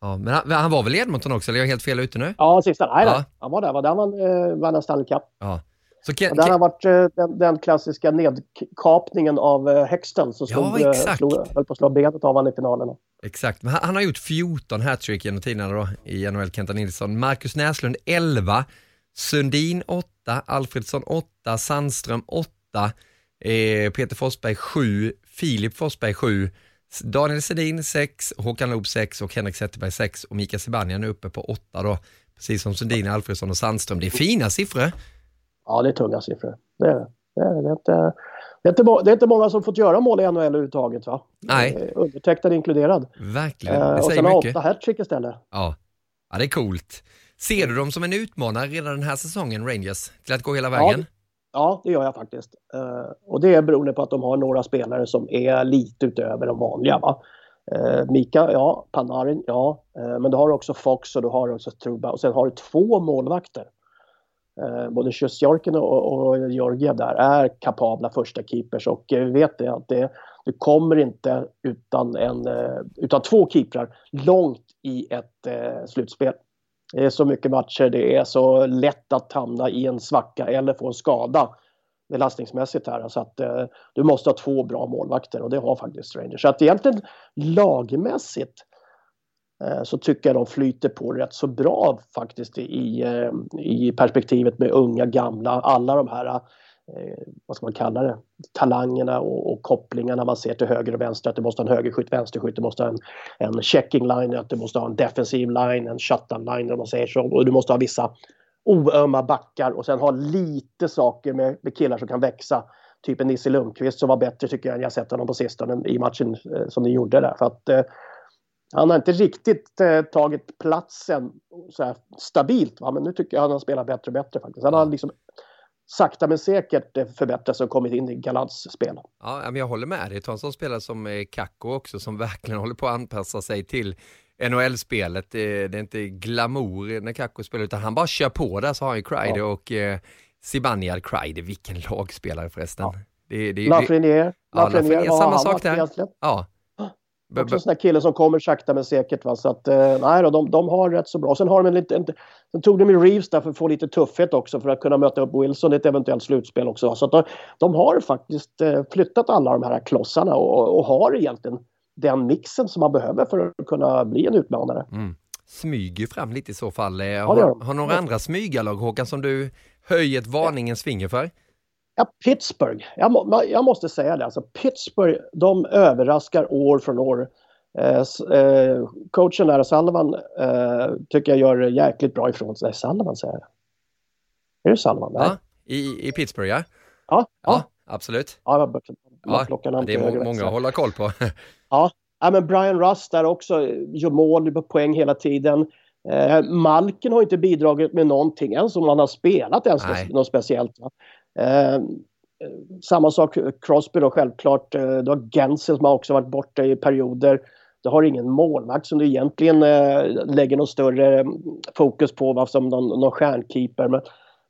Ja, men han, han var väl i Edmonton också? Eller är jag helt fel ute nu? Ja, sista. Nej, ja. Han var där. Var där man vann en Stanley Cup. Ja. Så Ken, där Ken... har varit den, den klassiska nedkapningen av Hexton som stod, ja, slog, höll på att slå benet av han i finalen. Exakt, men han, han har gjort fjorton hattrick genom tiderna då, i N H L. Kenta Nilsson, Marcus Näslund elva, Sundin åtta, Alfredsson åtta, Sandström åtta, eh, Peter Forsberg sju, Filip Forsberg sju, Daniel Sedin sex, Håkan Loob sex och Henrik Zetterberg sex och Mika Zibanejad är uppe på åtta då, precis som Sundin, Alfredsson och Sandström. Det är fina siffror. Ja, det är tunga siffror. Det är det. Det är, det är, inte, det är, inte, det är inte många som fått göra mål i N H L överhuvudtaget, va? Nej. Undertecknad inkluderad. Verkligen. Det eh, och säger sen mycket. Har åtta hattrick istället. Ja. Ja, det är coolt. Ser du dem som en utmanare redan den här säsongen, Rangers, till att gå hela vägen? Ja, ja det gör jag faktiskt. Eh, och det är beroende på att de har några spelare som är lite utöver de vanliga, va? Eh, Mika, ja. Panarin, ja. Eh, men du har också Fox och du har också Truba. Och sen har du två målvakter. Eh, både Sjusjorken och, och Georgia där är kapabla första keepers. Och eh, vet det att det, du kommer inte utan, en, eh, utan två keeprar långt i ett eh, slutspel. Det är så mycket matcher. Det är så lätt att hamna i en svacka eller få en skada belastningsmässigt här. Så att eh, du måste ha två bra målvakter och det har faktiskt Rangers. Så att egentligen lagmässigt eh, så tycker jag de flyter på rätt så bra faktiskt i, eh, i perspektivet med unga, gamla, alla de här eh, vad ska man kalla det, talangerna och, och kopplingarna man ser till höger och vänster, att du måste ha en högerskytt, vänsterskytt, du måste ha en, en checking line, att du måste ha en defensiv line, en shutdown line om man säger så, och du måste ha vissa oömma backar och sen ha lite saker med, med killar som kan växa. Typ en Nisse Lundqvist som var bättre tycker jag än jag sett honom på sistone i matchen eh, som ni gjorde där. För att eh, han har inte riktigt eh, tagit platsen så här stabilt. Va? Men nu tycker jag han har spelat bättre och bättre faktiskt. Han har liksom sakta men säkert förbättrats och kommit in i Galats spel. Ja, men jag håller med dig. Det är en sån spelare som Kakko också som verkligen håller på att anpassa sig till N H L-spelet, det, det är inte glamour när Kakko spelar utan han bara kör på där, så har han ju Kreider ja. och eh, Zibanejad Kreider, vilken lagspelare förresten. Ja. Det, det, Lafreniere, det, ja, Lafreniere, Lafreniere, samma han sak där. Ja. Det är en sån här kille som kommer sakta men säkert. Va? Så att, eh, nej då, de, de har rätt så bra. Och sen, har de en lite, en, sen tog de ju Reeves där för att få lite tuffhet också för att kunna möta upp Wilson i ett eventuellt slutspel också. Så att de, de har faktiskt eh, flyttat alla de här klossarna och, och har egentligen den mixen som man behöver för att kunna bli en utmanare. Mm. Smyger fram lite i så fall. Har, har några andra smygarlag, Håkan, som du höjer ett varningens finger för? Ja, Pittsburgh. Jag, jag måste säga det. Alltså, Pittsburgh, de överraskar år från år. Eh, eh, coachen där, Salvan, eh, tycker jag gör jäkligt bra ifrån sig. Salvan säger jag. Är det Salvan? Ja, i, i Pittsburgh, ja. Ja, ja. ja absolut. Ja, b- ja det är må- många att hålla koll på. Ja, men Brian Rust där också gör mål på poäng hela tiden. Eh, Malkin har inte bidragit med någonting än som han har spelat ens Nej. något speciellt. Eh, samma sak Crosby då självklart. Eh, då har Gensel som har också varit borta i perioder. Det har ingen målvakt som du egentligen eh, lägger någon större fokus på va, som någon, någon stjärnkeeper. Men,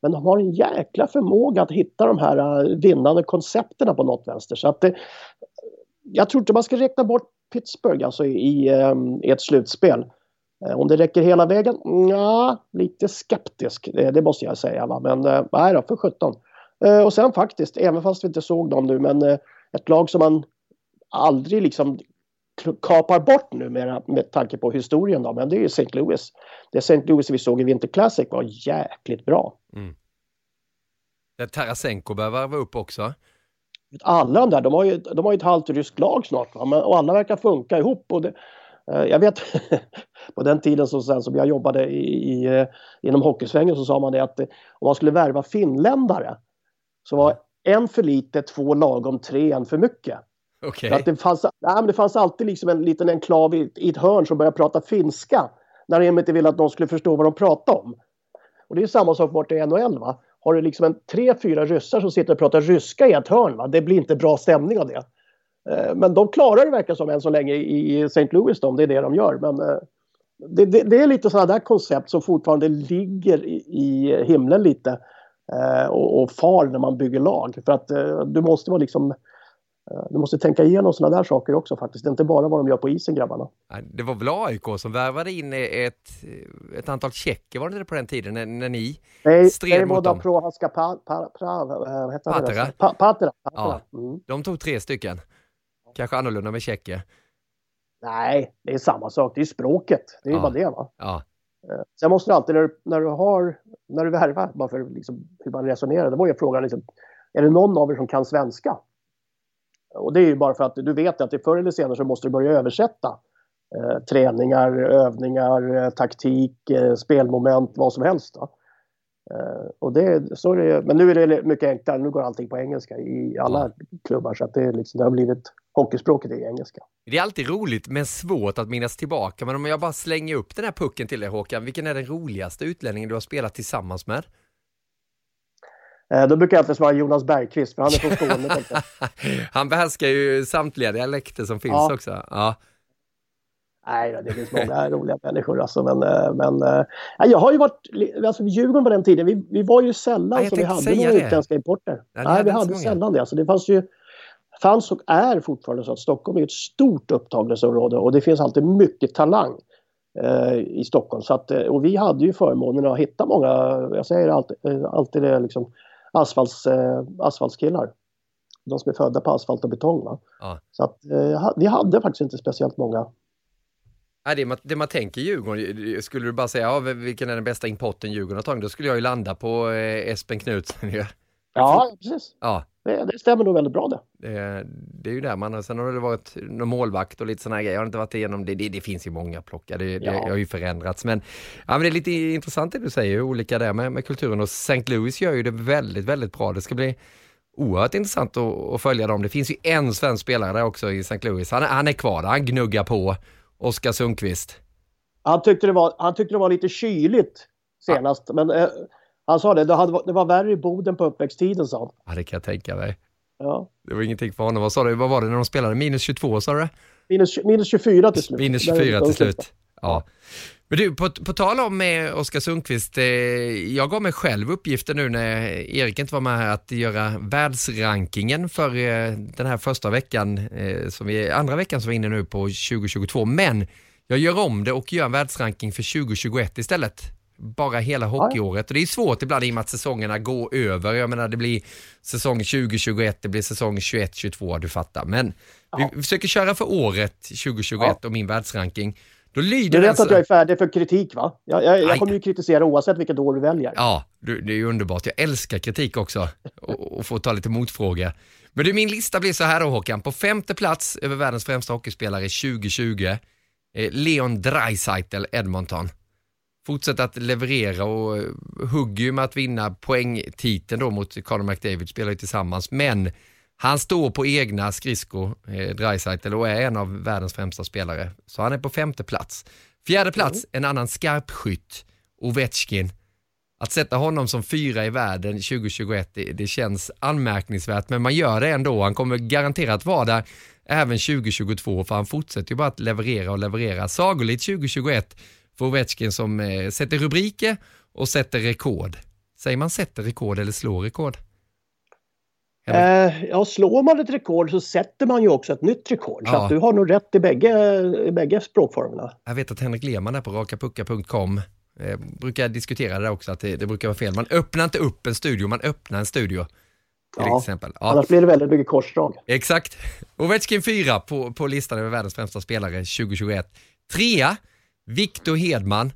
men de har en jäkla förmåga att hitta de här uh, vinnande koncepterna på något vänster. Så att det, jag tror inte man ska räkna bort Pittsburgh alltså i, um, i ett slutspel. Uh, om det räcker hela vägen? Ja, lite skeptisk. Det, det måste jag säga. Va? Men uh, nej då, för sjutton. Uh, och sen faktiskt, även fast vi inte såg dem nu, men uh, ett lag som man aldrig liksom kapar bort nu med, med tanke på historien då, men det är ju Saint Louis. Det Saint Louis vi såg i Winter Classic var jäkligt bra. Mm. Det Tarasenko börjar varva upp också. Alla de där, de har ju, de har ju ett halvt ryskt lag snart va? Men, och alla verkar funka ihop och det, eh, jag vet på den tiden så, sen, som jag jobbade i, i, inom hockeysvängen så sa man det att om man skulle värva finländare så var en för lite, två lagom, tre en för mycket. Okay. Att det, fanns, nej, men det fanns alltid liksom en liten enklav i, i ett hörn som började prata finska när de inte ville att de skulle förstå vad de pratade om. Och det är samma sak bort i N H L va? Har du liksom en tre, fyra ryssar som sitter och pratar ryska i ett hörn va? Det blir inte bra stämning av det. Eh, men de klarar det verkar som än så länge i, i Saint Louis då, om det är det de gör. Men eh, det, det, det är lite sådana där koncept som fortfarande ligger i, i himlen lite eh, och, och far när man bygger lag. För att eh, du måste vara liksom du måste tänka igenom sådana där saker också faktiskt. Det är inte bara vad de gör på isen, grabbarna. Det var väl A I K som värvade in ett, ett antal tjecker, var det på den tiden, när, när ni Nej, stred mot dem? Prohaska, pa, pa, pra, vad heter Patera. Det? Pa, Patera. Patera. Ja, mm. De tog tre stycken. Kanske annorlunda med tjecker. Nej, det är samma sak. Det är språket. Det är ja. bara det, va? Ja. Sen måste du alltid, när du, när du har när du värvar, bara för liksom, hur man resonerar, det var ju frågan, liksom, är det någon av er som kan svenska? Och det är ju bara för att du vet att i förr eller senare så måste du börja översätta eh, träningar, övningar, eh, taktik, eh, spelmoment, vad som helst. Eh, och det, så är det, men nu är det mycket enklare, nu går allting på engelska i alla mm. klubbar så att det, liksom, det har blivit hockeyspråket i engelska. Det är alltid roligt men svårt att minnas tillbaka, men om jag bara slänger upp den här pucken till dig Håkan, vilken är den roligaste utlänningen du har spelat tillsammans med? Då brukar jag alltid svara Jonas Bergqvist för han är från Skåne. Han behärskar ju samtliga dialekter som finns ja. också. Ja. Nej, det finns många roliga människor. Alltså, men, men, nej, jag har ju varit alltså, vid Djurgården på den tiden. Vi, vi var ju sällan nej, som vi hade några utländska importer. Nej, nej vi hade sällan det. Alltså, det fanns ju fanns och är fortfarande så att Stockholm är ett stort upptagningsområde. Och det finns alltid mycket talang eh, i Stockholm. Så att, och vi hade ju förmånen att hitta många, jag säger alltid, alltid det, liksom, asfalts, eh, asfaltskillar. De som är födda på asfalt och betong. Va? Ja. Så att, eh, vi hade faktiskt inte speciellt många. Nej, det, man, det man tänker Djurgården, skulle du bara säga ja, vilken är den bästa importen Djurgården har tagit, då skulle jag ju landa på eh, Espen Knutsen. Ja, precis. Ja. Det, det stämmer nog väldigt bra det. Det, det är ju där man, sen har det varit någon målvakt och lite sådana grejer, jag har inte varit igenom det, det, det finns ju många plockar, det, det ja. har ju förändrats. Men, ja, men det är lite intressant det du säger, hur olika det är med, med kulturen, och Saint Louis gör ju det väldigt, väldigt bra. Det ska bli oerhört intressant att, att följa dem. Det finns ju en svensk spelare där också i Saint Louis, han, han är kvar där, han gnuggar på. Oskar Sundqvist. Han tyckte det var, han tyckte det var lite kyligt senast. Ja. Men eh, han sa det, det, hade, det var värre i Boden på uppväxttiden, sa han. Ja, det kan jag tänka mig. Ja. Det var ingenting för honom. Vad sa du? Vad var det när de spelade? minus tjugotvå, sa du det? minus tjugofyra till slut. minus tjugofyra till slut, ja. Men du, på, på tal om med Oskar Sundqvist, eh, jag gav mig själv uppgifter nu när Erik inte var med här att göra världsrankingen för eh, den här första veckan, eh, som vi, andra veckan som vi är inne nu på tjugohundratjugotvå. Men jag gör om det och gör en världsranking för tjugohundratjugoett istället. Bara hela hockeyåret. Och det är svårt ibland i och med att säsongerna går över. Jag menar, det blir säsong tjugohundratjugoett, det blir säsong tjugoett tjugotvå, du fattar. Men ja. vi försöker köra för året tjugohundratjugoett ja. och min världsranking. Då lyder du vet alltså att jag är färdig för kritik, va? Jag, jag, jag kommer ju kritisera oavsett vilket år du väljer. Ja, det är ju underbart. Jag älskar kritik också. Och, och få ta lite motfråga. Men du, min lista blir så här då, Håkan. På femte plats över världens främsta hockeyspelare tjugohundratjugo. Eh, Leon Draisaitl, Edmonton. Fortsätter att leverera och hugger ju med att vinna poängtiteln då mot Conor McDavid. Spelar ju tillsammans. Men han står på egna skridsko, eh, Draisaitl, och är en av världens främsta spelare. Så han är på femte plats. Fjärde plats, en annan skarpskytt, Ovechkin. Att sätta honom som fyra i världen tjugohundratjugoett, det, det känns anmärkningsvärt. Men man gör det ändå. Han kommer garanterat vara där även tjugohundratjugotvå, för han fortsätter ju bara att leverera och leverera. Sagolikt tjugohundratjugoett för Ovechkin som eh, sätter rubriker och sätter rekord. Säger man sätter rekord eller slår rekord? Eh, ja, slår man ett rekord så sätter man ju också ett nytt rekord. Ja. Så att du har nog rätt i bägge, i bägge språkformerna. Jag vet att Henrik Lehmann är på rakapucka punkt com eh, brukar diskutera det också, att det, det brukar vara fel. Man öppnar inte upp en studio, man öppnar en studio. Till ja. exempel. Ja. Annars blir det väldigt mycket korsdrag. Exakt. Ovechkin fyra på, på listan över världens främsta spelare tjugohundratjugoett. Trea, Victor Hedman.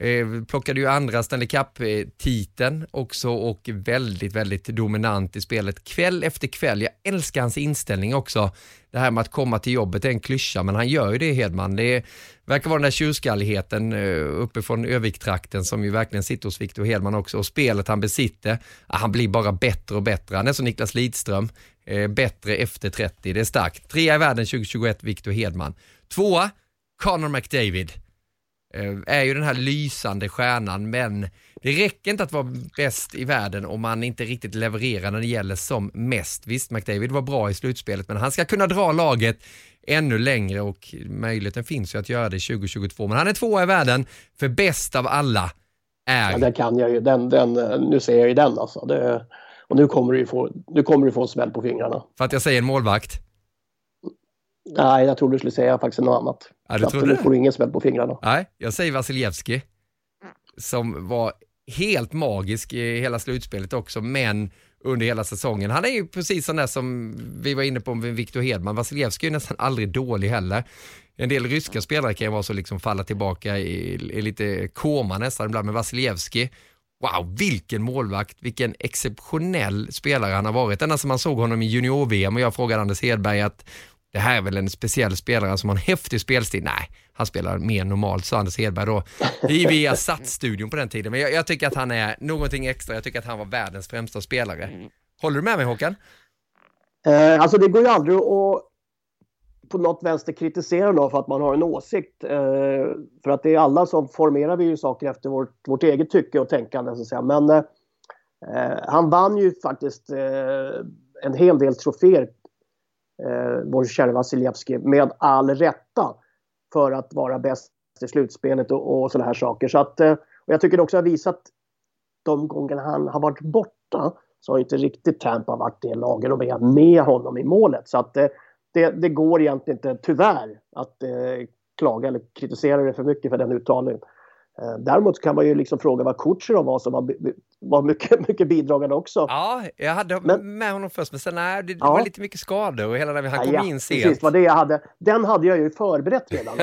Eh, plockade ju andra Stanley Cup-titeln också och väldigt, väldigt dominant i spelet kväll efter kväll. Jag älskar hans inställning också. Det här med att komma till jobbet är en klyscha, men han gör ju det, Hedman. Det verkar vara den där tjurskalligheten eh, uppifrån Öviktrakten som ju verkligen sitter hos Victor Hedman också. Och spelet han besitter, ah, han blir bara bättre och bättre. Han är som Niklas Lidström, eh, bättre efter trettio. Det är starkt. Trea i världen tjugohundratjugoett, Victor Hedman. Tvåa, Connor McDavid. Är ju den här lysande stjärnan, men det räcker inte att vara bäst i världen om man inte riktigt levererar när det gäller som mest. Visst, McDavid var bra i slutspelet, men han ska kunna dra laget ännu längre och möjligheten finns ju att göra det tjugohundratjugotvå. Men han är tvåa i världen för bäst av alla är... Ja, det kan jag ju. Den, den, nu ser jag ju den alltså. Det, och nu kommer du få, nu kommer du få en smäll på fingrarna. För att jag säger en målvakt? Nej, jag tror du skulle säga faktiskt något annat. Ja, du tror du får ingen smäll på fingrarna. Nej, jag säger Vasilevskiy, som var helt magisk i hela slutspelet också, men under hela säsongen. Han är ju precis sån där som vi var inne på med Victor Hedman. Vasilevskiy är nästan aldrig dålig heller. En del ryska spelare kan ju vara så liksom falla tillbaka i, i lite koma nästan ibland, med Vasilevskiy. Wow, vilken målvakt, vilken exceptionell spelare han har varit. Ända som man såg honom i junior-V M och jag frågade Anders Hedberg att det här är väl en speciell spelare som har en häftig spelstil. Nej, han spelar mer normalt, så Anders Hedberg då. Vi via satt studion på den tiden. Men jag, jag tycker att han är någonting extra. Jag tycker att han var världens främsta spelare. Håller du med mig, Håkan? Eh, alltså det går ju aldrig att på något vänster kritisera någon för att man har en åsikt. Eh, för att det är alla som formerar vi ju saker efter vårt, vårt eget tycke och tänkande. Så att säga. Men eh, han vann ju faktiskt eh, en hel del troféer. Eh, vår kära Vasilevskiy med all rätta för att vara bäst i slutspelet och, och sådana här saker. Så att, och jag tycker också att jag visat de gånger han har varit borta så har inte riktigt Tampa varit det laget och varit med honom i målet. Så att det, det går egentligen inte, tyvärr, att eh, klaga eller kritisera det för mycket för den uttalen. Eh, däremot kan man ju liksom fråga vad coacher var som var, var mycket, mycket bidragande också. Ja, jag hade men, med honom först, men sen nej, det, det ja. var lite mycket skador och hela där han kom ja, in sent. Precis, vad det jag hade. Den hade jag ju förberett redan.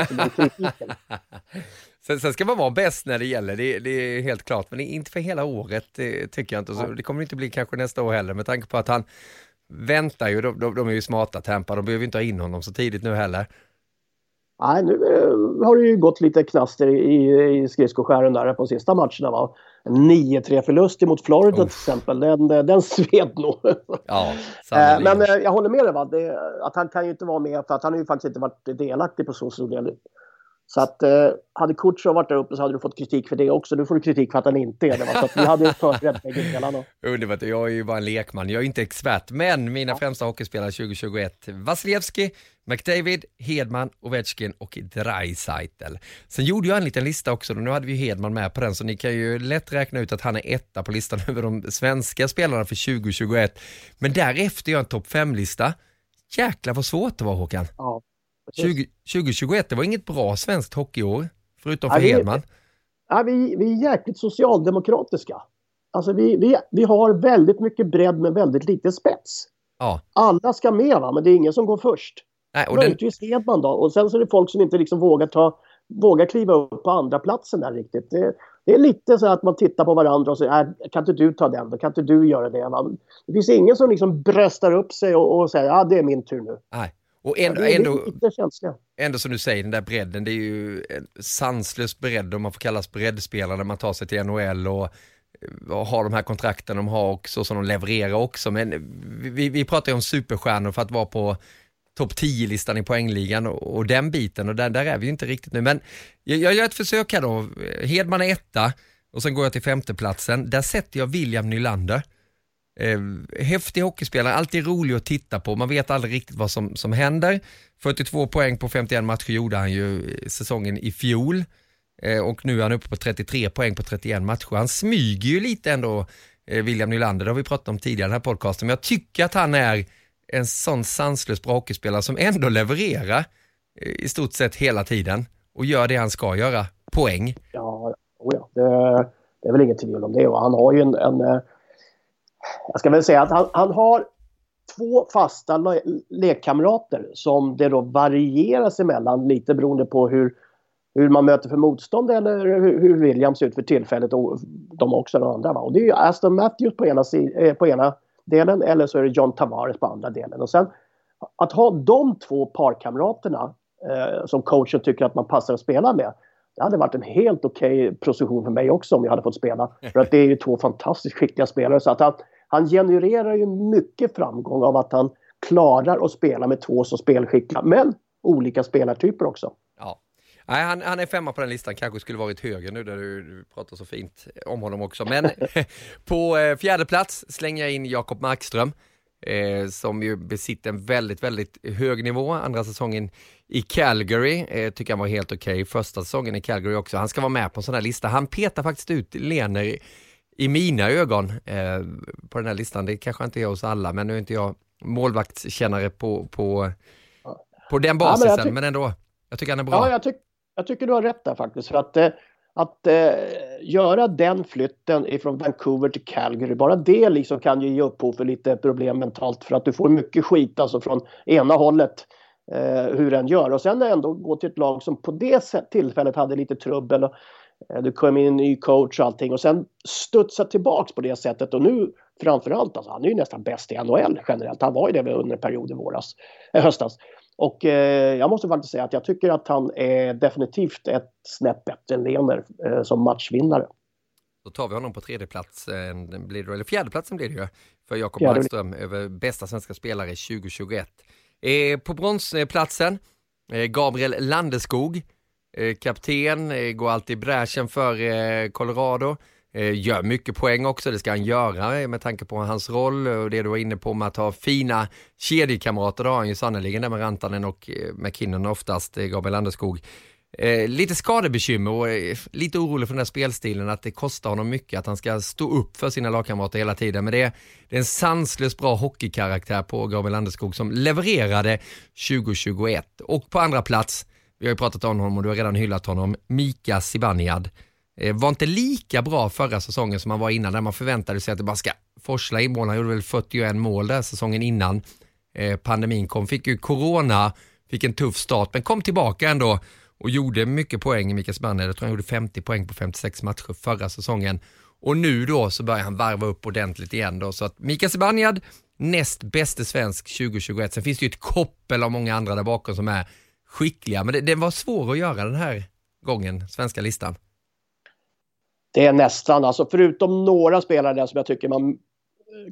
Sen, sen ska man vara bäst när det gäller, det, det är helt klart. Men det är inte för hela året, det tycker jag inte. Så det kommer inte bli kanske nästa år heller, med tanke på att han väntar ju. De, de, de är ju smarta Tampa, de behöver inte ha in honom så tidigt nu heller. Nej, nu eh, har det ju gått lite knaster i, i skridskoskären där på sista matcherna, va? nio tre förlust mot Florida till exempel, den, den sved nog. Ja, eh, men eh, jag håller med dig, va? Det, att han kan ju inte vara med, för att han har ju faktiskt inte varit delaktig på så stor del. Så att eh, hade Kutjov varit där uppe så hade du fått kritik för det också. Nu får du kritik för att han inte är det. Va? Så att vi hade ju förberett med gickarna. Underbart, jag är ju bara en lekman. Jag är inte expert, men mina ja. främsta hockeyspelare tjugo tjugoett. Vasilevski, McDavid, Hedman, Ovechkin och Draisaitl. Sen gjorde jag en liten lista också. Nu hade vi Hedman med på den, så ni kan ju lätt räkna ut att han är etta på listan över de svenska spelarna för tjugo tjugoett. Men därefter gör jag en topp fem-lista. Jäklar vad svårt det var, Håkan. Ja. tjugo tjugoett, det var inget bra svenskt hockeyår förutom för ja, vi, Hedman. Ja, vi, vi är jäkligt socialdemokratiska. Alltså vi, vi, vi har väldigt mycket bredd men väldigt lite spets. Ja. Alla ska med, va? Men det är ingen som går först. Nej, och den... Hedman då. Och sen så är det folk som inte liksom vågar, ta, vågar kliva upp på andra platsen där riktigt. Det, det är lite så att man tittar på varandra och säger, kan inte du ta den då? Kan inte du göra det? Va? Det finns ingen som liksom bröstar upp sig och, och säger, ja ah, det är min tur nu. Nej. Och ändå, ändå, ändå som du säger, den där bredden, det är ju en sanslös bredd om man får kallas breddspelare när man tar sig till N H L och, och har de här kontrakten de har och så som de levererar också. Men vi, vi pratar ju om superstjärnor för att vara på topp tio-listan i poängligan och, och den biten, och där, där är vi ju inte riktigt nu. Men jag, jag gör ett försök här då. Hedman är etta och sen går jag till femteplatsen. Där sätter jag William Nylander. Häftig hockeyspelare, alltid rolig att titta på. Man vet aldrig riktigt vad som, som händer. fyrtiotvå poäng på femtioen matcher gjorde han ju säsongen i fjol, eh, och nu är han uppe på trettiotre poäng på trettioen matcher. Han smyger ju lite ändå, eh, William Nylander. Det har vi pratat om tidigare i den här podcasten. Men jag tycker att han är en sån sanslös bra hockeyspelare som ändå levererar eh, i stort sett hela tiden och gör det han ska göra, poäng. Ja, oh ja. Det, det är väl inget tvivel om det. Och han har ju en... en jag ska väl säga att han, han har två fasta le- lekkamrater som det då varieras emellan lite beroende på hur, hur man möter för motstånd eller hur, hur Williams ser ut för tillfället, och de också de andra. Va? Och det är ju Aston Matthews på ena, si- på ena delen, eller så är det John Tavares på andra delen. Och sen att ha de två parkamraterna eh, som coachen tycker att man passar att spela med, det hade varit en helt okej okay position för mig också om jag hade fått spela. För att det är ju två fantastiskt skickliga spelare. Så att han, han genererar ju mycket framgång av att han klarar att spela med två så spelskickliga, men olika spelartyper också. Ja. Nej, han, han är femma på den listan. Kanske skulle varit högre nu där du, du pratar så fint om honom också. Men på fjärde plats slänger jag in Jakob Markström. Eh, som ju besitter en väldigt, väldigt hög nivå. Andra säsongen i Calgary eh, tycker han var helt okej. Okay. Första säsongen i Calgary också. Han ska vara med på en sån här lista. Han petar faktiskt ut Lener i, i mina ögon eh, på den här listan. Det kanske inte är hos alla, men nu är inte jag målvaktskännare på, på, på den basisen. Ja, men, tyck- men ändå, jag tycker han är bra. Ja, jag, tyck- jag tycker du har rätt där faktiskt. För att, eh, att eh, göra den flytten ifrån Vancouver till Calgary, bara det liksom kan ju ge upphov för lite problem mentalt, för att du får mycket skit alltså från ena hållet eh, hur den gör, och sen ändå gå till ett lag som på det tillfället hade lite trubbel och eh, du kom in en ny coach och allting, och sen studsa tillbaks på det sättet. Och nu framförallt, alltså, han är ju nästan bäst i N H L generellt, han var ju det under perioden våras, eh, höstas. Och eh, jag måste faktiskt säga att jag tycker att han är definitivt ett snäpp bättre än Lener eh, som matchvinnare. Då tar vi honom på tredje plats, eh, blir det, eller fjärde platsen blir det ju, för Jakob Markström över bästa svenska spelare tjugo tjugoett. Eh, på bronsplatsen, eh, Gabriel Landeskog, eh, kapten, eh, går alltid i bräschen för eh, Colorado. gör mycket poäng också, det ska han göra med tanke på hans roll och det du var inne på med att ha fina kedjekamrater. Då har han ju sannoliken där med Rantanen och McKinnon oftast, Gabriel Anderskog. Eh, lite skadebekymmer och eh, lite orolig för den här spelstilen, att det kostar honom mycket, att han ska stå upp för sina lagkamrater hela tiden. Men det är, det är en sanslös bra hockeykaraktär på Gabriel Anderskog som levererade tjugohundratjugoett. Och på andra plats, vi har ju pratat om honom och du har redan hyllat honom, Mika Zibanejad. Eh, var inte lika bra förra säsongen som han var innan, där man förväntade sig att det bara ska forsla in mål. Han gjorde väl fyrtioett mål där säsongen innan eh, pandemin kom. Fick ju corona, fick en tuff start, men kom tillbaka ändå och gjorde mycket poäng i Mikael Zibanejad. Jag tror han gjorde femtio poäng på femtiosex matcher förra säsongen. Och nu då så börjar han varva upp ordentligt igen då. Så att Mikael Zibanejad, näst bäste svensk tjugohundratjugoett. Sen finns det ju ett koppel av många andra där bakom som är skickliga. Men det, det var svårt att göra den här gången, svenska listan. Det är nästan, alltså förutom några spelare där som jag tycker man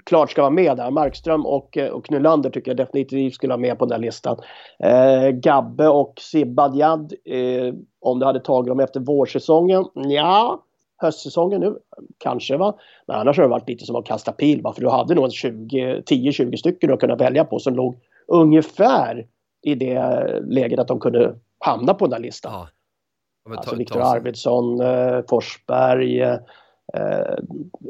klart ska vara med där. Markström och, och Knullander tycker jag definitivt skulle vara med på den här listan. Eh, Gabbe och Zibanejad, eh, om du hade tagit dem efter vårsäsongen, ja, höstsäsongen nu, kanske va? Men annars har det varit lite som att kasta pil, va? För du hade nog tio till tjugo stycken att kunna välja på som låg ungefär i det läget att de kunde hamna på den här listan. Ja. Ta, alltså Viktor Arvidsson, eh, Forsberg... Eh, Eh,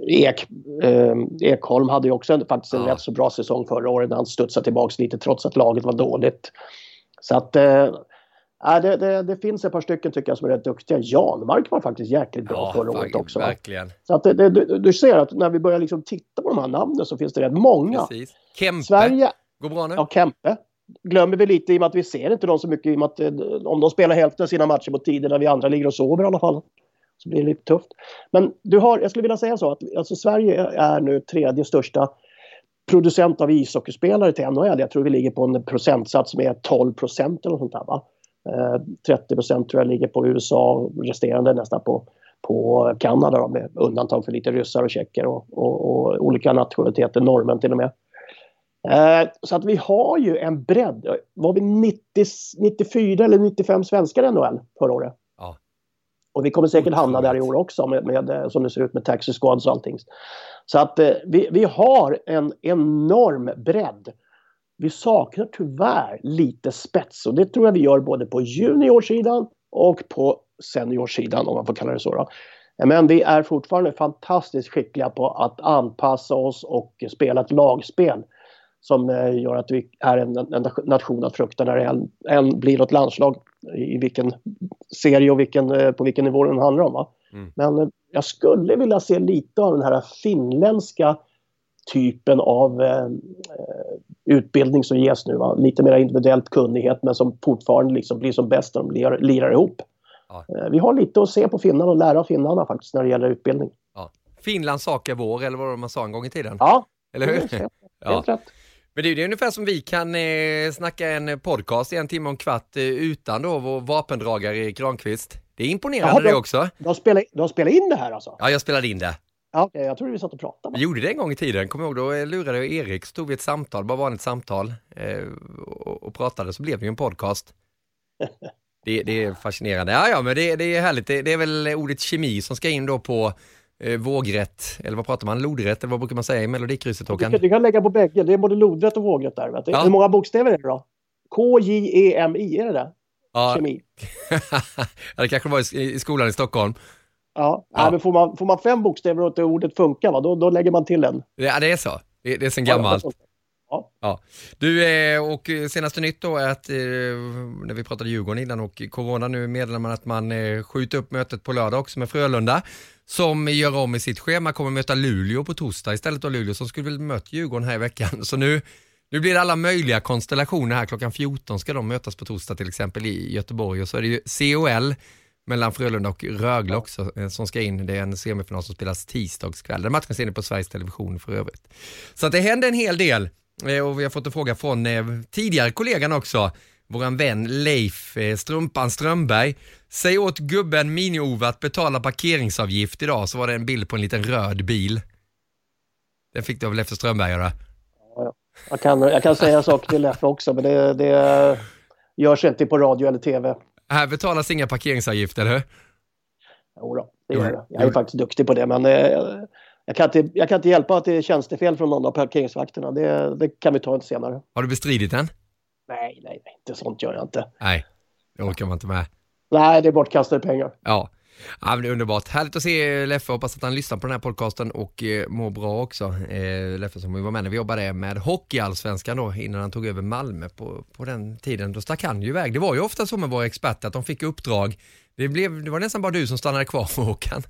Ek, eh, Ekholm hade ju också en, faktiskt en ja. rätt så bra säsong förra året när han studsade tillbaka lite trots att laget var dåligt. Så att eh, det, det, det finns ett par stycken tycker jag som är rätt duktiga. Janmark var faktiskt jäkligt bra ja, förra året också. Verkligen. Så att det, det, du, du ser att när vi börjar liksom titta på de här namnen så finns det rätt många. Precis. Kempe, Sverige, går bra nu. Ja, Kempe glömmer vi lite i och med att vi ser inte dem så mycket i och med att om de spelar hälften av sina matcher på tider när vi andra ligger och sover i alla fall. Så blir det lite tufft. Men du har, jag skulle vilja säga så att alltså Sverige är nu tredje största producent av ishockeyspelare till N H L. Jag tror vi ligger på en procentsats som är tolv procent eller sånt där va. Eh, trettio procent tror jag ligger på U S A, resterande nästan på, på Kanada då, med undantag för lite ryssar och tjecker och, och, och olika nationaliteter, norrmän till och med. Eh, så att vi har ju en bredd. Var vi nittio, nittiofyra eller nittiofem svenskar i N H L förra året? Och vi kommer säkert hamna där i år också med, med, som det ser ut med taxi squads och allting. Så att eh, vi, vi har en enorm bredd. Vi saknar tyvärr lite spets. Och det tror jag vi gör både på juniorsidan och på seniorsidan om man får kalla det så. Då. Men vi är fortfarande fantastiskt skickliga på att anpassa oss och spela ett lagspel. Som eh, gör att vi är en, en nation att frukta när det än, än blir något landslag. I vilken serie och vilken, på vilken nivå den handlar om. Va? Mm. Men jag skulle vilja se lite av den här finländska typen av eh, utbildning som ges nu. Va? Lite mer individuellt kunnighet men som fortfarande liksom blir som bäst när de lirar, lirar ihop. Ja. Eh, vi har lite att se på Finland och lära av finnarna faktiskt när det gäller utbildning. Ja. Finland sak är vår eller vad man sa en gång i tiden. Ja, eller hur? Det är ja. rätt. Men det är ju ungefär som vi kan eh, snacka en podcast i en timme och en kvart eh, utan då vår vapendragare Erik Granqvist. Det är imponerande. Jaha, de, det också. De spelar, de spelar in det här alltså? Ja, jag spelade in det. Ja, okay, jag tror vi satt och pratade. Vi gjorde det en gång i tiden. Kommer ihåg, då lurade jag Erik. Stod vi ett samtal, bara vanligt samtal eh, och, och pratade så blev det ju en podcast. det, det är fascinerande. Ja, ja men det, det är härligt. Det, det är väl ordet kemi som ska in då på... vågrätt, eller vad pratar man? Lodrätt, eller vad brukar man säga i Melodikrysset? Du kan, du kan lägga på bägge, det är både lodrätt och vågrätt där. Vet du? Ja. Hur många bokstäver är det då? K J E M I, är det där? Ja. Kemi. Det kanske var i skolan i Stockholm. Ja, ja. ja men får man, får man fem bokstäver och inte ordet funkar, va? Då, då lägger man till en. Ja, det är så. Det, det är sen gammalt. Ja. Ja. Du, och senaste nytt då är att när vi pratade Djurgården innan och corona, nu meddelar man att man skjuter upp mötet på lördag också med Frölunda som gör om i sitt schema, kommer möta Luleå på torsdag istället av Luleå som skulle väl möta Djurgården här i veckan. Så nu, nu blir det alla möjliga konstellationer här. Klockan fjorton ska de mötas på torsdag till exempel i Göteborg och så är det ju C O L mellan Frölunda och Rögle också som ska in. Det är en semifinal som spelas tisdagskväll. Den matchen ser ni på Sveriges Television för övrigt. Så att det händer en hel del. Och vi har fått en fråga från eh, tidigare kollegan också, våran vän Leif eh, Strumpan Strömberg. Säg åt gubben Mini-Ove att betala parkeringsavgift idag, så var det en bild på en liten röd bil. Den fick du av Leif Strömberg göra. Ja, jag kan, jag kan säga saker till Leif också, men det, det görs inte på radio eller tv. Här betalas inga parkeringsavgifter, eller hur? Jo då, det gör jag. Jag är faktiskt duktig på det, men jag, jag, kan inte, jag kan inte hjälpa att det är tjänstefel från någon av parkeringsvakterna. Det, det kan vi ta inte senare. Har du bestridit den? Nej, nej, nej. Inte sånt gör jag inte. Nej, det orkar man inte med. Nej, det är bortkastade pengar. Ja. Ja, men det är underbart. Härligt att se Leffe. Hoppas att han lyssnar på den här podcasten och eh, mår bra också. Eh, Leffe som vi var med när vi jobbade med hockeyallsvenskan då, innan han tog över Malmö på, på den tiden. Då stack han ju iväg. Det var ju ofta så med våra experter att de fick uppdrag. Det, blev, det var nästan bara du som stannade kvar med Håkan.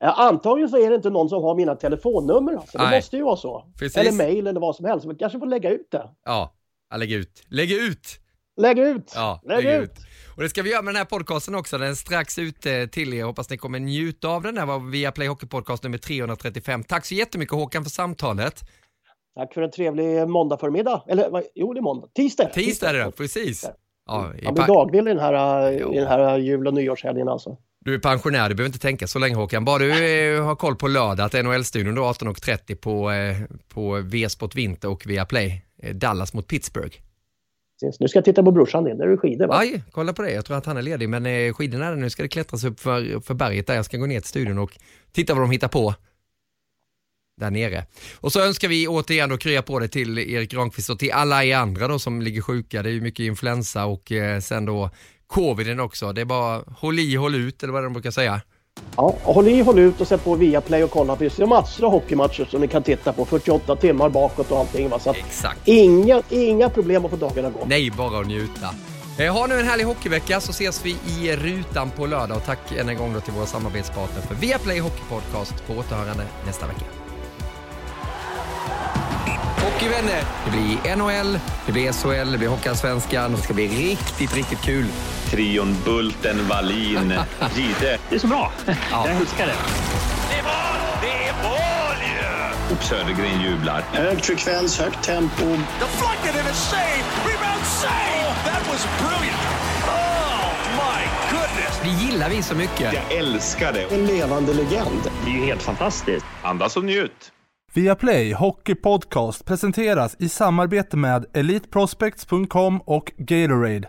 Ja, antagligen så är det inte någon som har mina telefonnummer. Alltså. Det Nej. måste ju vara så. Precis. Eller mail eller vad som helst. Men kanske får lägga ut det. Ja, lägg ut. Lägg ut! Lägg ut! Ja, lägg, lägg ut! ut. Och det ska vi göra med den här podcasten också. Den är strax ute till er. Hoppas ni kommer njuta av den. Det här var Viaplay Hockey Podcast nummer tre hundra trettiofem. Tack så jättemycket Håkan för samtalet. Tack för en trevlig måndag förmiddag. Eller, jo, det är måndag. Tisdag. Tisdag är det, precis. Ja, i ja, men dagvill i den här, i den här jul- och nyårshelgen alltså. Du är pensionär, du behöver inte tänka så länge Håkan. Bara du har koll på lördag att N H L-studion då arton och trettio på, på V-Sport Vinter och Viaplay. Dallas mot Pittsburgh. Nu ska jag titta på brorsan din, där är skidor va? Aj, kolla på det, jag tror att han är ledig. Men skidorna är nu, ska det klättras upp för, för berget där. Jag ska gå ner till studion och titta vad de hittar på där nere. Och så önskar vi återigen då krya på det till Erik Granqvist och till alla i andra då som ligger sjuka. Det är ju mycket influensa och eh, sen då coviden också. Det är bara håll i, håll ut eller vad de brukar säga. Ja, håll i, håll ut och sätt på Viaplay och kolla på just det, massor av hockeymatcher som ni kan titta på fyrtioåtta timmar bakåt och allting va? Så att exakt. Inga, inga problem att få dagarna gå. Nej, bara att njuta. eh, Ha nu en härlig hockeyvecka så ses vi i rutan på lördag. Och tack än en gång då till våra samarbetspartner för Viaplay Hockey Podcast. På återhörande nästa vecka. Hockeyvänner, det blir N H L, det blir S H L, det blir Hockeyallsvenskan. Det ska bli riktigt, riktigt kul. Trion, Bulten, Wallin, Gide. Det är så bra. Ja. Jag älskar det. Det är mål! Det är mål ju! Och Södergren jublar. Hög frekvens, högt tempo. The flight in a save! Rebound save! Oh, that was brilliant! Oh my goodness! Det gillar vi så mycket. Jag älskar det. En levande legend. Det är ju helt fantastiskt. Andas och njut. Viaplay Hockey Podcast presenteras i samarbete med elite prospects dot com och Gatorade.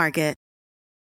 Market.